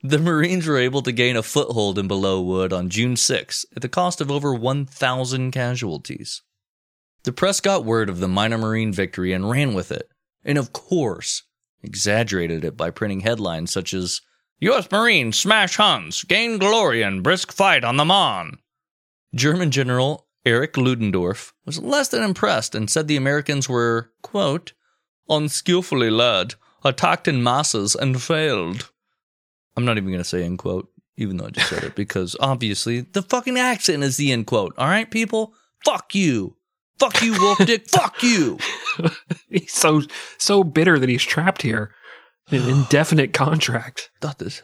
The Marines were able to gain a foothold in Belleau Wood on June 6th at the cost of over 1,000 casualties. The press got word of the minor Marine victory and ran with it, and of course, exaggerated it by printing headlines such as, U.S. Marines smash Huns, gain glory in brisk fight on the Marne. German General Erich Ludendorff was less than impressed and said the Americans were, quote, unskillfully led, attacked in masses, and failed. I'm not even going to say end quote, even though I just said it, because obviously the fucking accent is the end quote. All right, people? Fuck you. Fuck you, Wolf Dick. Fuck you. He's so bitter that he's trapped here. An indefinite contract. Thought this.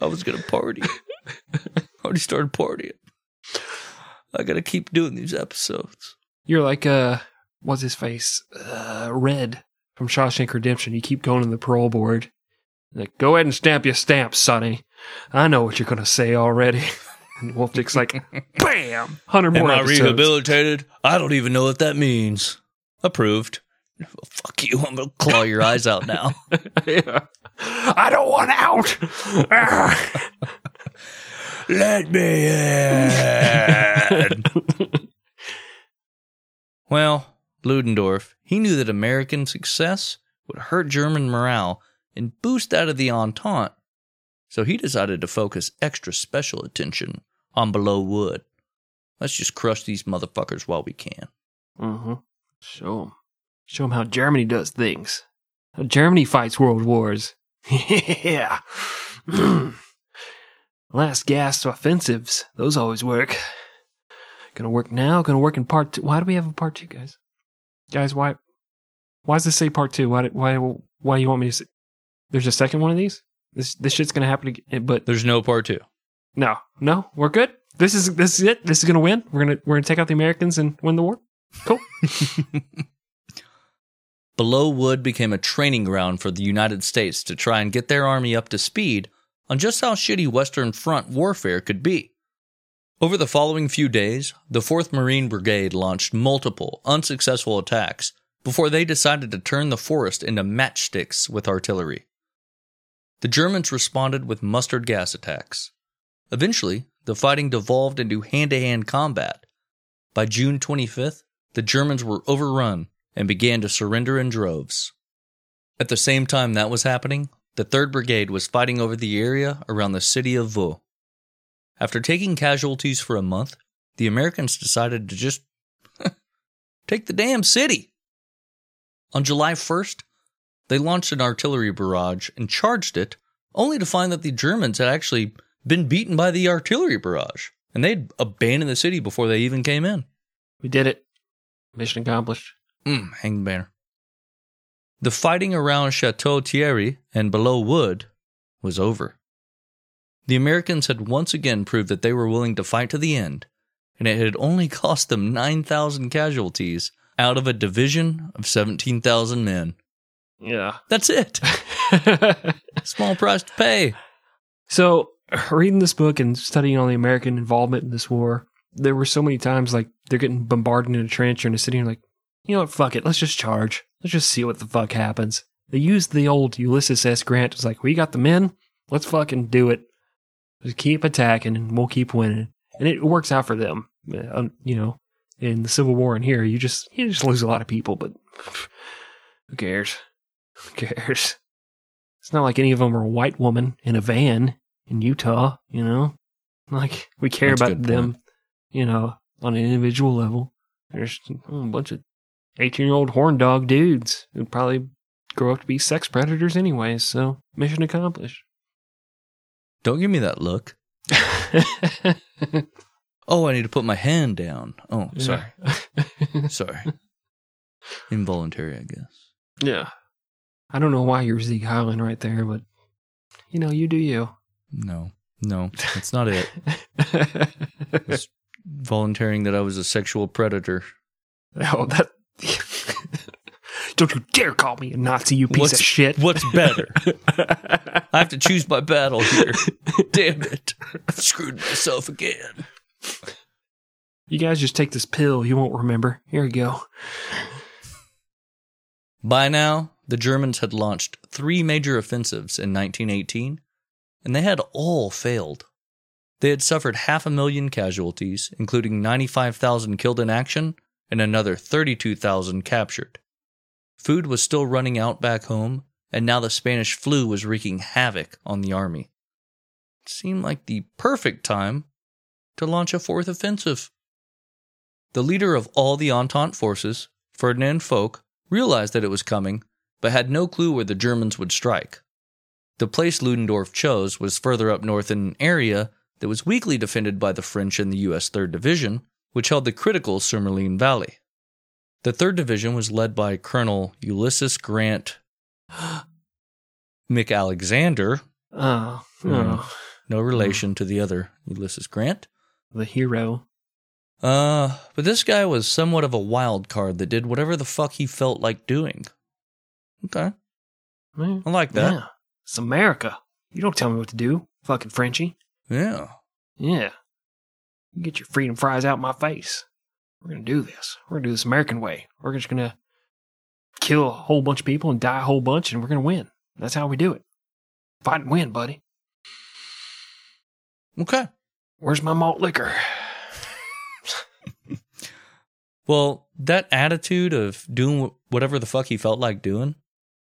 I was going to party. Already started partying. I got to keep doing these episodes. You're like, what's his face? Red from Shawshank Redemption. You keep going to the parole board. You're like, go ahead and stamp your stamp, Sonny. I know what you're going to say already. And Wolf Dick's like, bam! 100 more episodes. Am I rehabilitated? I don't even know what that means. Approved. Well, fuck you. I'm going to claw your eyes out now. Yeah. I don't want out. Let me in. Well, Ludendorff, he knew that American success would hurt German morale and boost that of the Entente, so he decided to focus extra special attention on Below Wood. Let's just crush these motherfuckers while we can. Mm-hmm. Show them how Germany does things. How Germany fights world wars. Yeah. Last gasp offensives. Those always work. Gonna work now. Gonna work in part two. Why do we have a part two, guys? Guys, why does this say part two? Why do you want me to say? There's a second one of these? This shit's gonna happen again, but there's no part two. No, we're good. This is it. This is gonna win. We're gonna take out the Americans and win the war. Cool. Below Wood became a training ground for the United States to try and get their army up to speed on just how shitty Western Front warfare could be. Over the following few days, the 4th Marine Brigade launched multiple unsuccessful attacks before they decided to turn the forest into matchsticks with artillery. The Germans responded with mustard gas attacks. Eventually, the fighting devolved into hand-to-hand combat. By June 25th, the Germans were overrun and began to surrender in droves. At the same time that was happening, the 3rd Brigade was fighting over the area around the city of Vaux. After taking casualties for a month, the Americans decided to just take the damn city. On July 1st, they launched an artillery barrage and charged it, only to find that the Germans had actually been beaten by the artillery barrage, and they'd abandoned the city before they even came in. We did it. Mission accomplished. Hang the banner. The fighting around Chateau Thierry and Below Wood was over. The Americans had once again proved that they were willing to fight to the end, and it had only cost them 9,000 casualties out of a division of 17,000 men. Yeah. That's it. Small price to pay. So, reading this book and studying all the American involvement in this war, there were so many times, like, they're getting bombarded in a trench or in a city, and like, you know what, fuck it, let's just charge. Let's just see what the fuck happens. They used the old Ulysses S. Grant. It's like, we got the men. Let's fucking do it. Just keep attacking and we'll keep winning. And it works out for them. You know, in the Civil War and here, you just lose a lot of people, but who cares? Who cares? It's not like any of them are a white woman in a van in Utah, you know? Like, we care about them, you know, on an individual level. There's a bunch of 18-year-old horn dog dudes who probably grow up to be sex predators anyways, so mission accomplished. Don't give me that look. Oh, I need to put my hand down. Oh, sorry. Yeah. Sorry. Involuntary, I guess. Yeah. I don't know why you're Zeke Highland right there, but, you know, you do you. No, that's not it. It's volunteering that I was a sexual predator. Oh, that... Don't you dare call me a Nazi, you piece of shit. What's better? I have to choose my battle here. Damn it. I've screwed myself again. You guys just take this pill. You won't remember. Here we go. By now, the Germans had launched 3 major offensives in 1918, and they had all failed. They had suffered 500,000 casualties, including 95,000 killed in action and another 32,000 captured. Food was still running out back home, and now the Spanish flu was wreaking havoc on the army. It seemed like the perfect time to launch a 4th offensive. The leader of all the Entente forces, Ferdinand Foch, realized that it was coming but had no clue where the Germans would strike. The place Ludendorff chose was further up north in an area that was weakly defended by the French and the U.S. 3rd Division, which held the critical Surmeline Valley. The 3rd Division was led by Colonel Ulysses Grant McAlexander. Oh, no. No relation to the other Ulysses Grant. The hero. But this guy was somewhat of a wild card that did whatever the fuck he felt like doing. Okay. I like that. Yeah. It's America. You don't tell me what to do, fucking Frenchie. Yeah. Yeah. You get your freedom fries out my face. We're going to do this. We're going to do this American way. We're just going to kill a whole bunch of people and die a whole bunch, and we're going to win. That's how we do it. Fight and win, buddy. Okay. Where's my malt liquor? Well, that attitude of doing whatever the fuck he felt like doing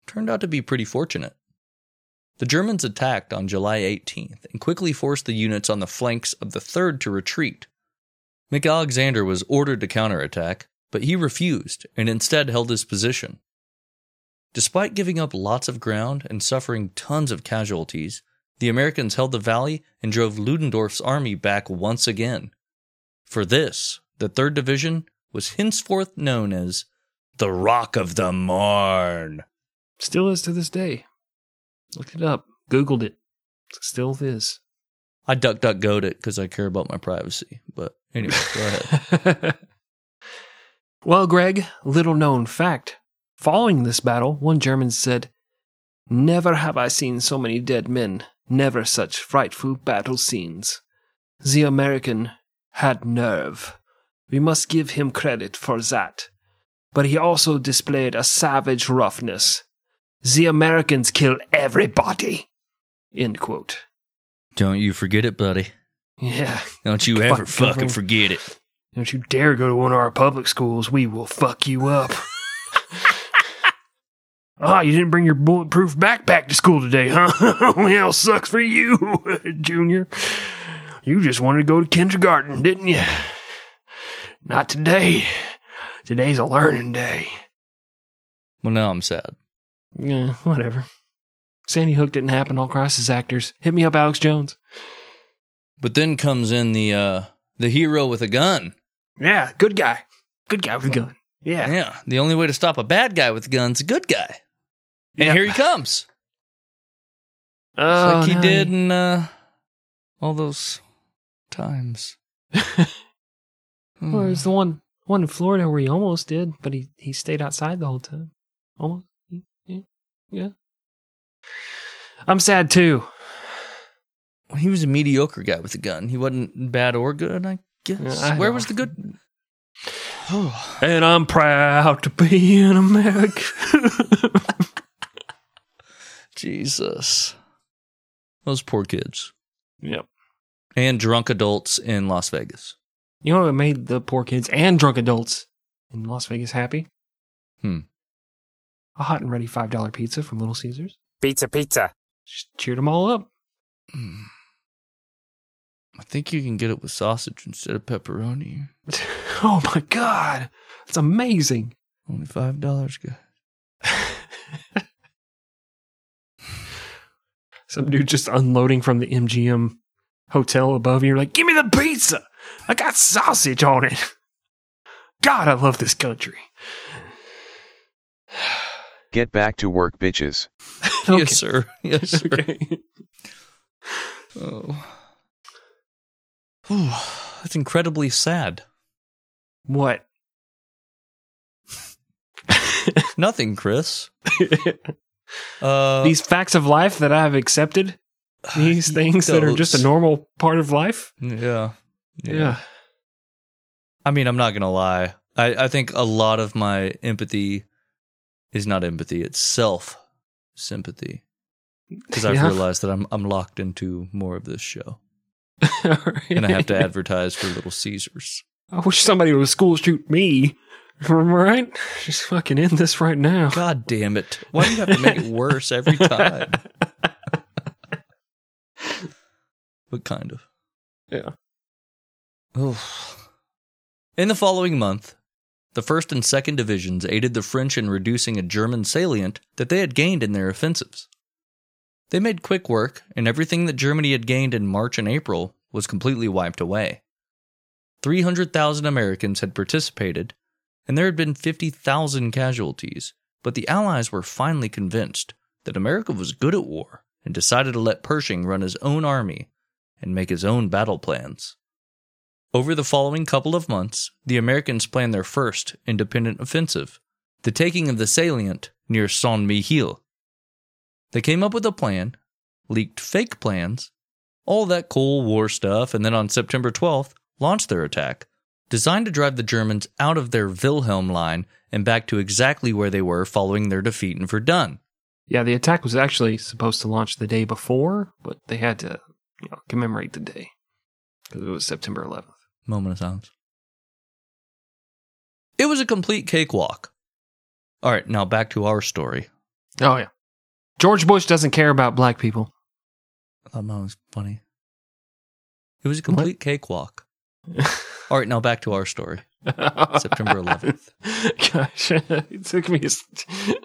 turned out to be pretty fortunate. The Germans attacked on July 18th and quickly forced the units on the flanks of the 3rd to retreat. McAlexander was ordered to counterattack, but he refused and instead held his position. Despite giving up lots of ground and suffering tons of casualties, the Americans held the valley and drove Ludendorff's army back once again. For this, the 3rd Division was henceforth known as the Rock of the Marne. Still is to this day. Looked it up. Googled it. Still is. I DuckDuckGo'd it because I care about my privacy. But anyway, go ahead. Well, Greg, little known fact. Following this battle, one German said, "Never have I seen so many dead men. Never such frightful battle scenes. The American had nerve. We must give him credit for that. But he also displayed a savage roughness. The Americans kill everybody." End quote. Don't you forget it, buddy. Yeah. Don't you ever fucking forget it. Don't you dare go to one of our public schools. We will fuck you up. Ah, you didn't bring your bulletproof backpack to school today, huh? Well, sucks for you, Junior. You just wanted to go to kindergarten, didn't you? Not today. Today's a learning day. Well, now I'm sad. Yeah, whatever. Sandy Hook didn't happen. All crisis actors. Hit me up, Alex Jones. But then comes in the hero with a gun. Yeah, good guy. Good guy with a gun. Yeah. Yeah, the only way to stop a bad guy with a gun's a good guy. And yep. Here he comes. Oh, it's like he did in all those times. Well, there's the one in Florida where he almost did, but he stayed outside the whole time. Almost. Yeah. I'm sad too. Well, he was a mediocre guy with a gun. He wasn't bad or good, I guess. Yeah, where was the good? Oh. And I'm proud to be an American. Jesus. Those poor kids. Yep. And drunk adults in Las Vegas. You know what made the poor kids and drunk adults in Las Vegas happy? A hot and ready $5 pizza from Little Caesars. Pizza. Just cheered them all up. I think you can get it with sausage instead of pepperoni. Oh my God. That's amazing. Only $5, guys. Some dude just unloading from the MGM hotel above you. You're like, give me the pizza. I got sausage on it. God, I love this country. Get back to work, bitches. Okay. Yes, sir. Yes, sir. Okay. Oh. Whew, that's incredibly sad. What? Nothing, Chris. These facts of life that I've accepted. These things that are just a normal part of life. Yeah. I mean, I'm not going to lie. I think a lot of my empathy is not empathy, it's self-sympathy. Because I've realized that I'm locked into more of this show. Right. And I have to advertise for Little Caesars. I wish somebody would school shoot me. Right? Just fucking end this right now. God damn it. Why do you have to make it worse every time? But kind of. Yeah. Oof. In the following month, The 1st and 2nd Divisions aided the French in reducing a German salient that they had gained in their offensives. They made quick work, and everything that Germany had gained in March and April was completely wiped away. 300,000 Americans had participated, and there had been 50,000 casualties, but the Allies were finally convinced that America was good at war and decided to let Pershing run his own army and make his own battle plans. Over the following couple of months, the Americans planned their first independent offensive, the taking of the salient near Saint-Mihiel. They came up with a plan, leaked fake plans, all that Cold War stuff, and then on September 12th, launched their attack, designed to drive the Germans out of their Wilhelm line and back to exactly where they were following their defeat in Verdun. Yeah, the attack was actually supposed to launch the day before, but they had to commemorate the day because it was September 11th. Moment of silence. It was a complete cakewalk. All right, now back to our story. Oh, yeah. George Bush doesn't care about black people. I thought mine was funny. It was a complete cakewalk. All right, now back to our story. September 11th. Gosh, it took me a...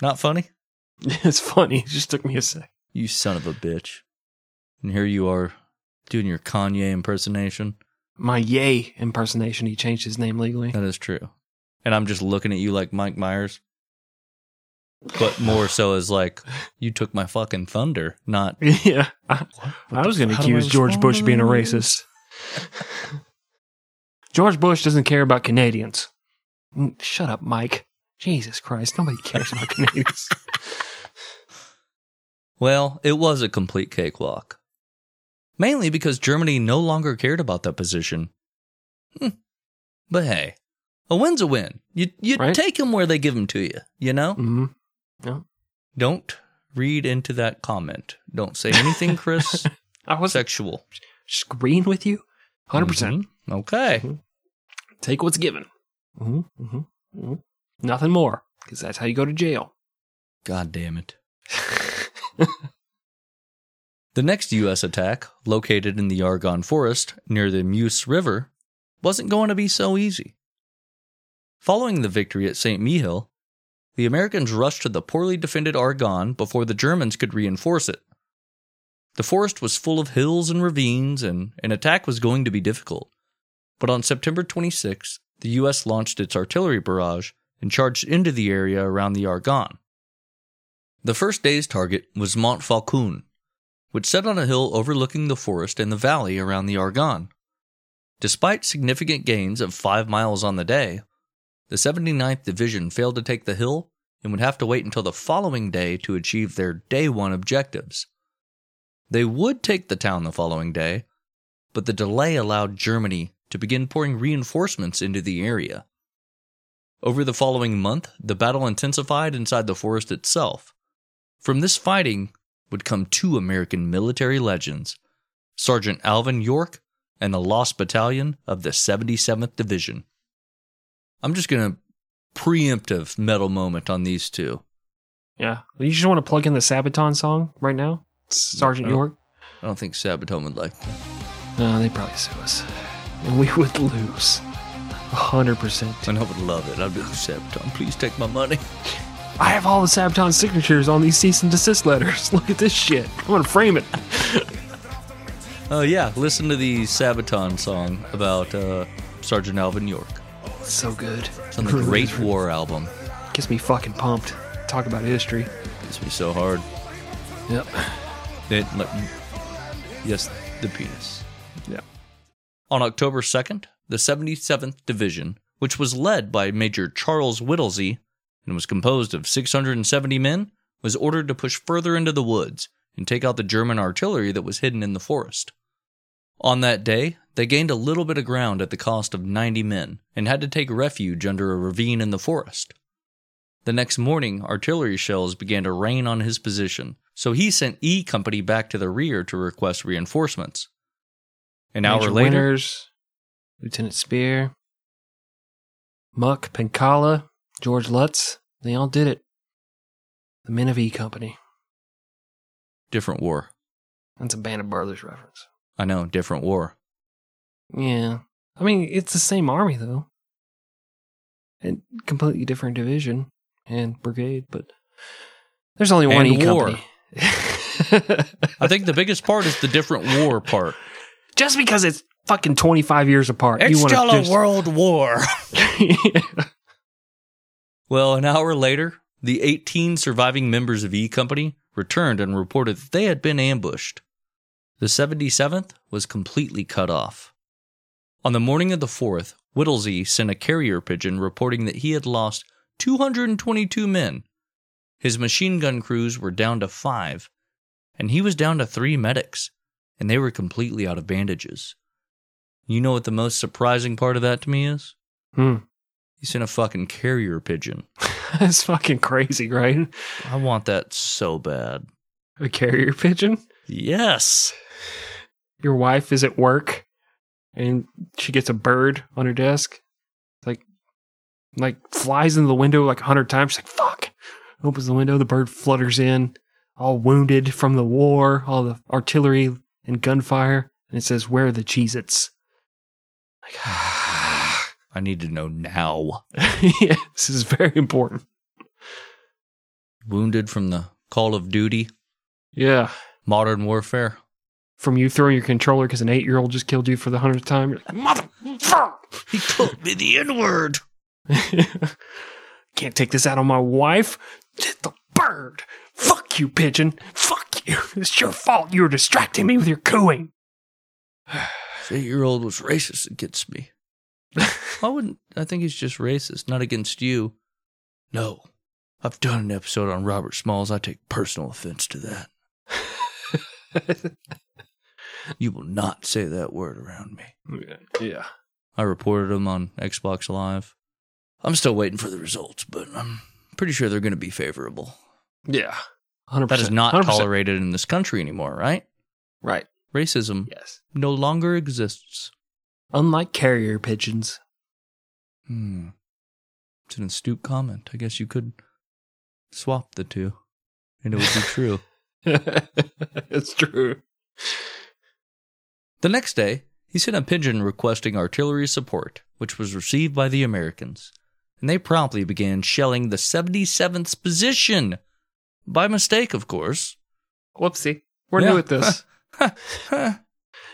Not funny? It's funny. It just took me a sec. You son of a bitch. And here you are doing your Kanye impersonation. My Ye impersonation. He changed his name legally. That is true. And I'm just looking at you like Mike Myers. But more so as like, you took my fucking thunder, not... Yeah. I was going to accuse George Bush of being a racist. George Bush doesn't care about Canadians. Shut up, Mike. Jesus Christ, nobody cares about Canadians. Well, it was a complete cakewalk. Mainly because Germany no longer cared about that position. But hey, a win's a win. You right? Take them where they give them to you, you know? Mm-hmm. Yeah. Don't read into that comment. Don't say anything, Chris. I was sexual. Just agreeing with you. 100%. Mm-hmm. Okay. Mm-hmm. Take what's given. Mm-hmm. Mm-hmm. Mm-hmm. Nothing more, because that's how you go to jail. God damn it. The next U.S. attack, located in the Argonne forest near the Meuse River, wasn't going to be so easy. Following the victory at Saint-Mihiel, the Americans rushed to the poorly defended Argonne before the Germans could reinforce it. The forest was full of hills and ravines, and an attack was going to be difficult. But on September 26th, the U.S. launched its artillery barrage and charged into the area around the Argonne. The first day's target was Montfaucon, which sat on a hill overlooking the forest and the valley around the Argonne. Despite significant gains of 5 miles on the day, the 79th Division failed to take the hill and would have to wait until the following day to achieve their Day 1 objectives. They would take the town the following day, but the delay allowed Germany to begin pouring reinforcements into the area. Over the following month, the battle intensified inside the forest itself. From this fighting would come two American military legends, Sergeant Alvin York and the Lost Battalion of the 77th Division. I'm just going to preemptive metal moment on these two. Yeah. You just want to plug in the Sabaton song right now? Sergeant York? I don't think Sabaton would like that. No, they'd probably sue us. And we would lose. 100%. And I would love it. I'd be like, Sabaton, please take my money. I have all the Sabaton signatures on these cease and desist letters. Look at this shit. I'm going to frame it. Oh, yeah. Listen to the Sabaton song about Sergeant Alvin York. So good. It's on the Great War album. Gets me fucking pumped. Talk about history. Gets me so hard. Yep. Yes, the penis. Yep. On October 2nd, the 77th Division, which was led by Major Charles Whittlesey and was composed of 670 men, was ordered to push further into the woods and take out the German artillery that was hidden in the forest. On that day, they gained a little bit of ground at the cost of 90 men and had to take refuge under a ravine in the forest. The next morning, artillery shells began to rain on his position, so he sent E Company back to the rear to request reinforcements. An hour later... Winters. Lieutenant Spear, Muck, Pencala, George Lutz, they all did it. The men of E Company. Different war. That's a Band of Brothers reference. I know, different war. Yeah. I mean, it's the same army, though. And completely different division and brigade, but there's only one E company. I think the biggest part is the different war part. Just because it's fucking 25 years apart. It's still a world war. Yeah. Well, an hour later, the 18 surviving members of E Company returned and reported that they had been ambushed. The 77th was completely cut off. On the morning of the 4th, Whittlesey sent a carrier pigeon reporting that he had lost 222 men. His machine gun crews were down to 5, and he was down to 3 medics, and they were completely out of bandages. You know what the most surprising part of that to me is? He sent a fucking carrier pigeon. That's fucking crazy, right? I want that so bad. A carrier pigeon? Yes. Your wife is at work, and she gets a bird on her desk. Like flies into the window like 100 times. She's like, fuck. Opens the window, the bird flutters in, all wounded from the war, all the artillery and gunfire. And it says, where are the Cheez-Its? Like, I need to know now. Yeah, this is very important. Wounded from the Call of Duty. Yeah. Modern warfare. From you throwing your controller because an 8-year-old just killed you for the 100th time. You're like, motherfucker! He told me the N-word! Can't take this out on my wife. It's the bird! Fuck you, pigeon! Fuck you! It's your fault you were distracting me with your cooing. This 8-year-old was racist against me. I think he's just racist, not against you. No. I've done an episode on Robert Smalls. I take personal offense to that. You will not say that word around me. Yeah. I reported him on Xbox Live. I'm still waiting for the results, but I'm pretty sure they're going to be favorable. Yeah. 100%. That is not tolerated in this country anymore, right? Right. Racism no longer exists. Unlike carrier pigeons. It's an astute comment. I guess you could swap the two, and it would be true. It's true. The next day, he sent a pigeon requesting artillery support, which was received by the Americans, and they promptly began shelling the 77th position. By mistake, of course. Whoopsie. We're new at this.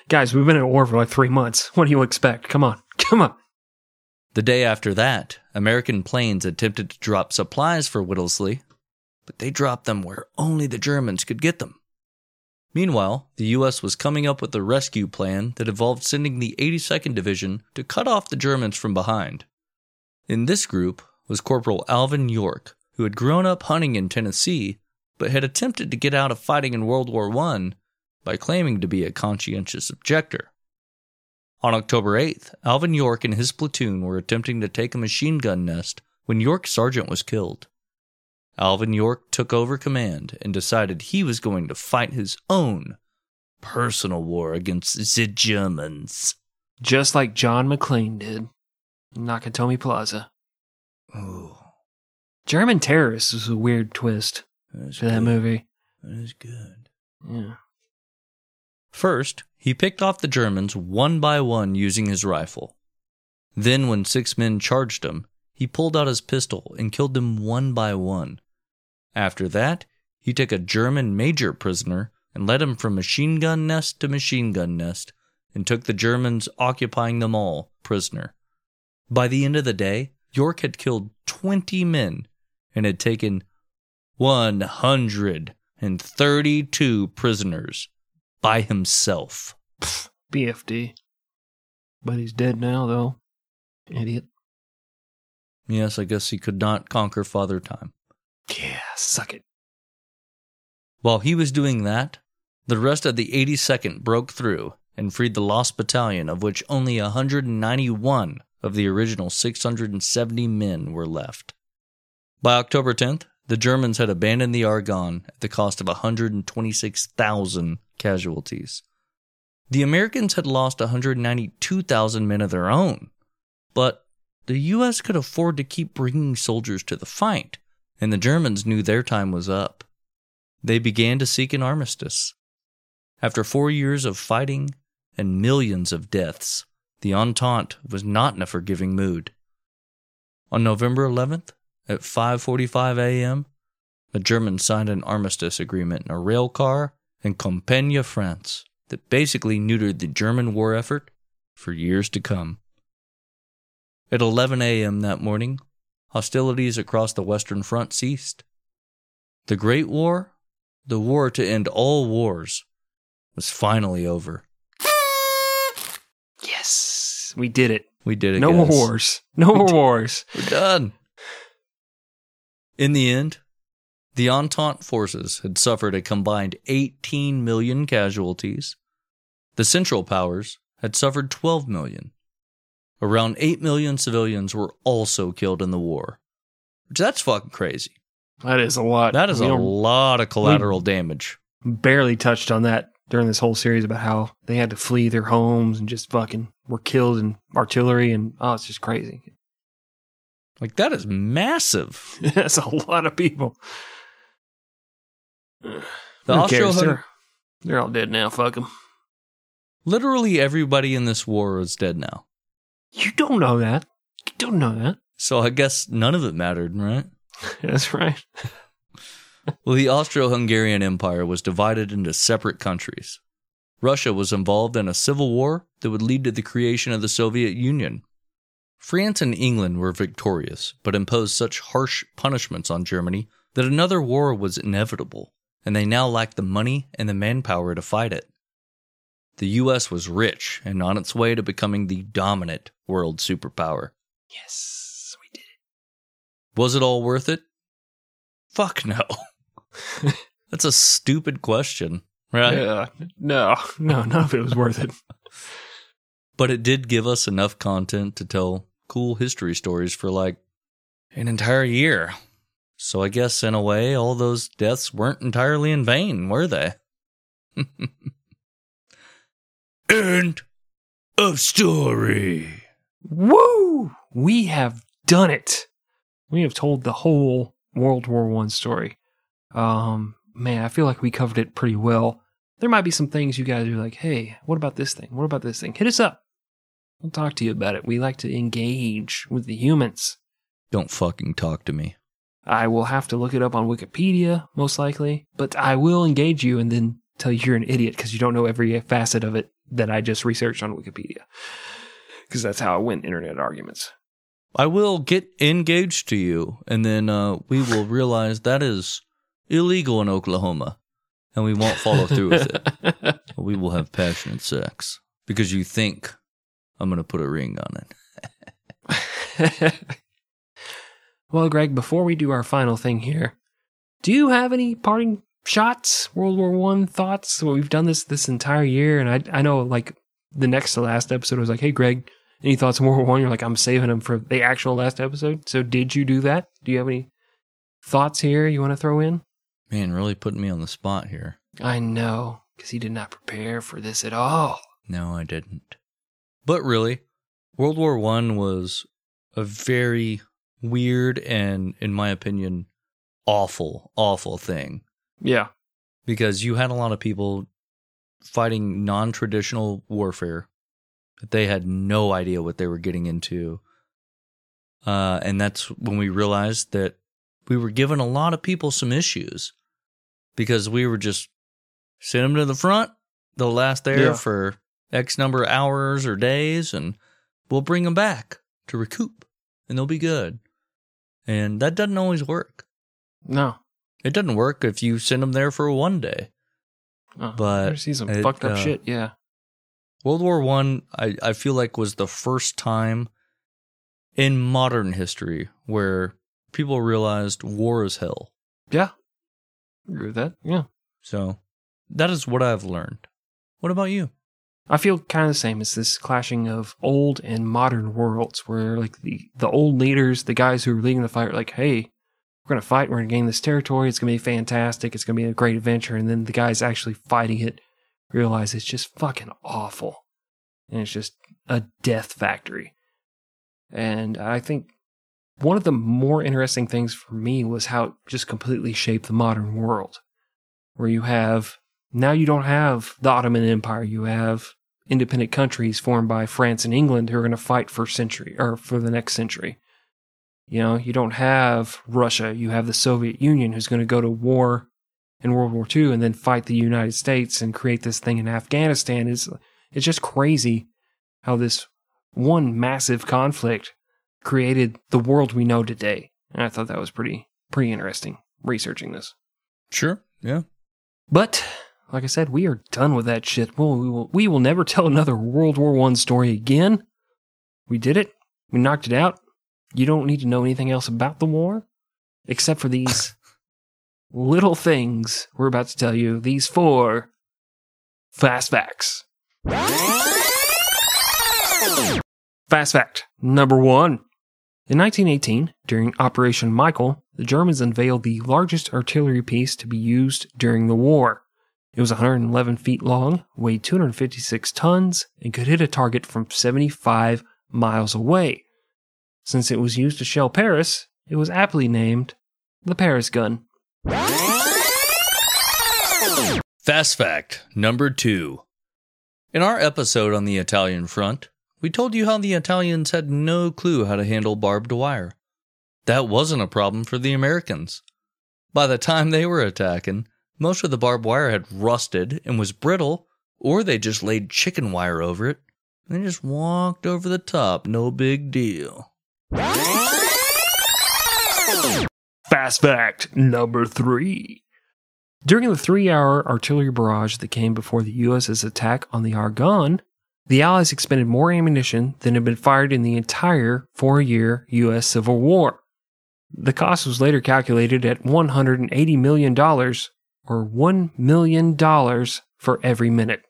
Guys, we've been at war for like 3 months. What do you expect? Come on. Come on. The day after that, American planes attempted to drop supplies for Whittlesey, but they dropped them where only the Germans could get them. Meanwhile, the U.S. was coming up with a rescue plan that involved sending the 82nd Division to cut off the Germans from behind. In this group was Corporal Alvin York, who had grown up hunting in Tennessee, but had attempted to get out of fighting in World War I, by claiming to be a conscientious objector. On October 8th, Alvin York and his platoon were attempting to take a machine gun nest when York's sergeant was killed. Alvin York took over command and decided he was going to fight his own personal war against the Germans. Just like John McClane did in Nakatomi Plaza. Oh. German terrorists was a weird twist to that movie. That is good. Yeah. First, he picked off the Germans one by one using his rifle. Then, when 6 men charged him, he pulled out his pistol and killed them one by one. After that, he took a German major prisoner and led him from machine gun nest to machine gun nest and took the Germans occupying them all prisoner. By the end of the day, York had killed 20 men and had taken 132 prisoners. By himself. BFD. But he's dead now, though. Idiot. Yes, I guess he could not conquer Father Time. Yeah, suck it. While he was doing that, the rest of the 82nd broke through and freed the lost battalion, of which only 191 of the original 670 men were left. By October 10th, the Germans had abandoned the Argonne at the cost of 126,000 casualties. The Americans had lost 192,000 men of their own, but the U.S. could afford to keep bringing soldiers to the fight, and the Germans knew their time was up. They began to seek an armistice. After 4 years of fighting and millions of deaths, the Entente was not in a forgiving mood. On November 11th, at 5:45 a.m., the Germans signed an armistice agreement in a rail car in Compiègne, France, that basically neutered the German war effort for years to come. At 11 a.m. that morning, hostilities across the Western Front ceased. The Great War, the war to end all wars, was finally over. Yes, we did it. We did it, guys. No more wars. No more wars. We're done. In the end, the Entente forces had suffered a combined 18 million casualties. The Central Powers had suffered 12 million. Around 8 million civilians were also killed in the war. Which, that's fucking crazy. That is a lot. That is a lot of collateral damage. Barely touched on that during this whole series about how they had to flee their homes and just fucking were killed in artillery, and it's just crazy. Like, that is massive. That's a lot of people. They're all dead now, fuck them. Literally everybody in this war is dead now. You don't know that. You don't know that. So I guess none of it mattered, right? That's right. Well, the Austro-Hungarian Empire was divided into separate countries. Russia was involved in a civil war that would lead to the creation of the Soviet Union. France and England were victorious, but imposed such harsh punishments on Germany that another war was inevitable, and they now lacked the money and the manpower to fight it. The U.S. was rich and on its way to becoming the dominant world superpower. Yes, we did it. Was it all worth it? Fuck no. That's a stupid question, right? Yeah. No, none of it was worth it. But it did give us enough content to tell cool history stories for like an entire year. So I guess in a way, all those deaths weren't entirely in vain, were they? End of story. Woo! We have done it. We have told the whole World War I story. Man, I feel like we covered it pretty well. There might be some things you guys are like, hey, what about this thing? What about this thing? Hit us up. We'll talk to you about it. We like to engage with the humans. Don't fucking talk to me. I will have to look it up on Wikipedia, most likely, but I will engage you and then tell you you're an idiot because you don't know every facet of it that I just researched on Wikipedia. Because that's how I win internet arguments. I will get engaged to you, and then we will realize that is illegal in Oklahoma, and we won't follow through with it. We will have passionate sex because you think I'm going to put a ring on it. Well, Greg, before we do our final thing here, do you have any parting shots, World War I thoughts? Well, we've done this entire year, and I know like the next to last episode was like, hey, Greg, any thoughts on World War I? You're like, I'm saving them for the actual last episode. So did you do that? Do you have any thoughts here you want to throw in? Man, really putting me on the spot here. I know, because he did not prepare for this at all. No, I didn't. But really, World War I was a very weird and, in my opinion, awful, awful thing. Yeah. Because you had a lot of people fighting non-traditional warfare that they had no idea what they were getting into. And that's when we realized that we were giving a lot of people some issues because we were just sending them to the front. They'll last there for X number of hours or days, and we'll bring them back to recoup, and they'll be good. And that doesn't always work. No. It doesn't work if you send them there for one day. Oh, but I see some fucked up shit, yeah. World War One, I feel like, was the first time in modern history where people realized war is hell. Yeah. I agree with that, yeah. So that is what I've learned. What about you? I feel kind of the same. It's this clashing of old and modern worlds where like the old leaders, the guys who were leading the fight are like, hey, we're going to fight, we're going to gain this territory, it's going to be fantastic, it's going to be a great adventure, and then the guys actually fighting it realize it's just fucking awful. And it's just a death factory. And I think one of the more interesting things for me was how it just completely shaped the modern world. Where you have, now you don't have the Ottoman Empire, you have independent countries formed by France and England who are going to fight for the next century. You know, you don't have Russia, you have the Soviet Union who's going to go to war in World War II and then fight the United States and create this thing in Afghanistan. It's just crazy how this one massive conflict created the world we know today. And I thought that was pretty interesting, researching this. Sure, yeah. But, like I said, we are done with that shit. We will never tell another World War I story again. We did it. We knocked it out. You don't need to know anything else about the war, except for these little things we're about to tell you. These 4 fast facts. Fast fact number 1. In 1918, during Operation Michael, the Germans unveiled the largest artillery piece to be used during the war. It was 111 feet long, weighed 256 tons, and could hit a target from 75 miles away. Since it was used to shell Paris, it was aptly named the Paris Gun. Fast fact number 2. In our episode on the Italian front, we told you how the Italians had no clue how to handle barbed wire. That wasn't a problem for the Americans. By the time they were attacking, most of the barbed wire had rusted and was brittle, or they just laid chicken wire over it, and they just walked over the top, no big deal. Fast fact number 3. During the 3-hour artillery barrage that came before the U.S.'s attack on the Argonne, the Allies expended more ammunition than had been fired in the entire 4-year U.S. Civil War. The cost was later calculated at $180 million, or $1 million for every minute.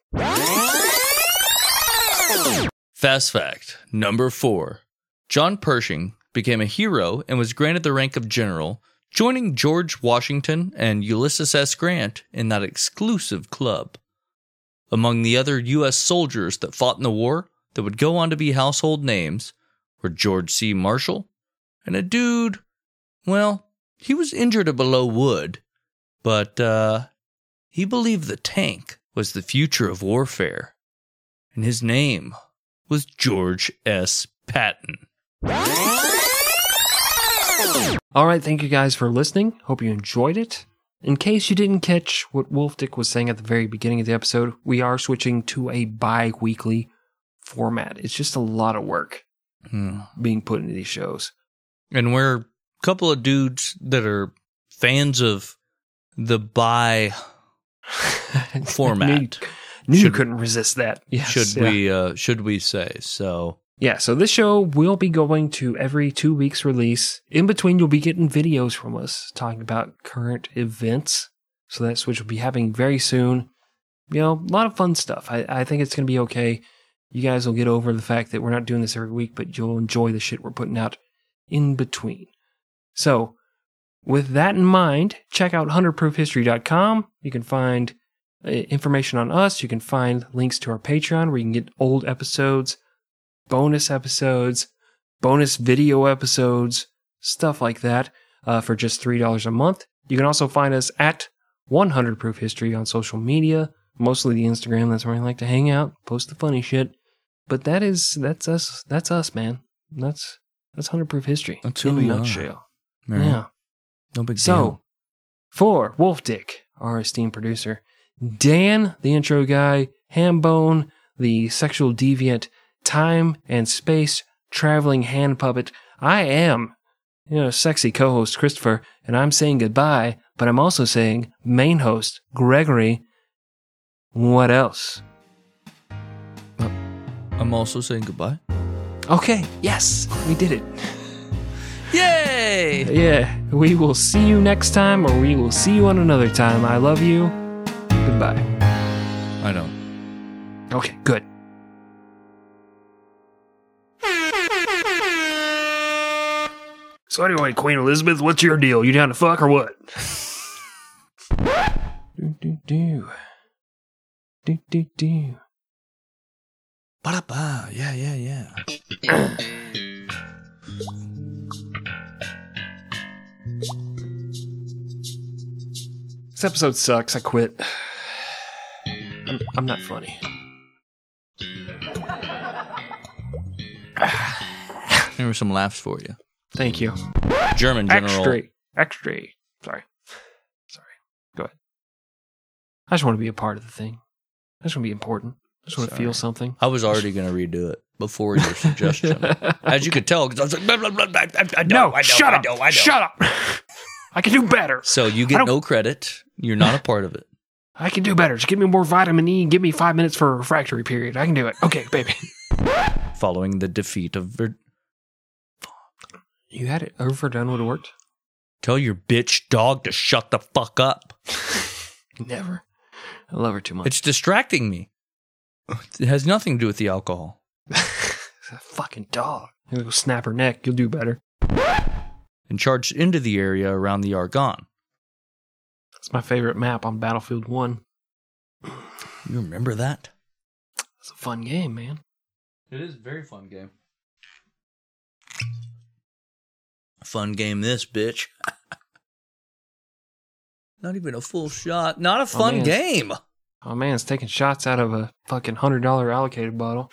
Fast fact number 4. John Pershing became a hero and was granted the rank of general, joining George Washington and Ulysses S. Grant in that exclusive club. Among the other U.S. soldiers that fought in the war that would go on to be household names were George C. Marshall and a dude, well, he was injured at Below Wood, but he believed the tank was the future of warfare, and his name was George S. Patton. All right, thank you guys for listening. Hope you enjoyed it. In case you didn't catch what Wolf Dick was saying at the very beginning of the episode, we are switching to a bi-weekly format. It's just a lot of work being put into these shows. And we're a couple of dudes that are fans of the bi format. You couldn't resist that. Yes, should we say so? Yeah, so this show will be going to every 2 weeks release. In between, you'll be getting videos from us talking about current events. So that switch will be happening very soon. You know, a lot of fun stuff. I think it's going to be okay. You guys will get over the fact that we're not doing this every week, but you'll enjoy the shit we're putting out in between. So, with that in mind, check out 100proofhistory.com. You can find information on us. You can find links to our Patreon where you can get old episodes, bonus episodes, bonus video episodes, stuff like that for just $3 a month. You can also find us at 100 Proof History on social media, mostly the Instagram. That's where we like to hang out, post the funny shit. But that's us. That's us, man. That's 100 Proof History. That's who we are. In a nutshell. Yeah. No big deal. So, for Wolf Dick, our esteemed producer, Dan, the intro guy, Hambone, the sexual deviant, time and space traveling hand puppet, I am, sexy co-host Christopher, and I'm saying goodbye, but I'm also saying main host Gregory. What else? I'm also saying goodbye. Okay, yes, we did it. Yay! Yeah, we will see you next time, or we will see you on another time. I love you. Goodbye. I don't. Okay, good. So anyway, Queen Elizabeth, what's your deal? You down to fuck or what? Ba-da-ba. Yeah. This episode sucks. I quit. I'm not funny. there were some laughs for you. Thank you. German general. Extra. Sorry. Go ahead. I just want to be a part of the thing. I just want to be important. I just want to feel something. I was already going to redo it before your suggestion. As you could tell, because I was like, blah, blah, blah, I know. Shut up. I can do better. So you get no credit. You're not a part of it. I can do better. Just give me more vitamin E and give me 5 minutes for a refractory period. I can do it. Okay, baby. Following the defeat of Verdun. You had it over done would have worked. Tell your bitch dog to shut the fuck up. Never. I love her too much. It's distracting me. It has nothing to do with the alcohol. It's a fucking dog. You'll go snap her neck. You'll do better. And charged into the area around the Argonne. That's my favorite map on Battlefield 1. You remember that? It's a fun game, man. It is a very fun game. Fun game this, bitch. Not even a full shot. Not a fun game. Oh, man, it's taking shots out of a fucking $100 allocated bottle.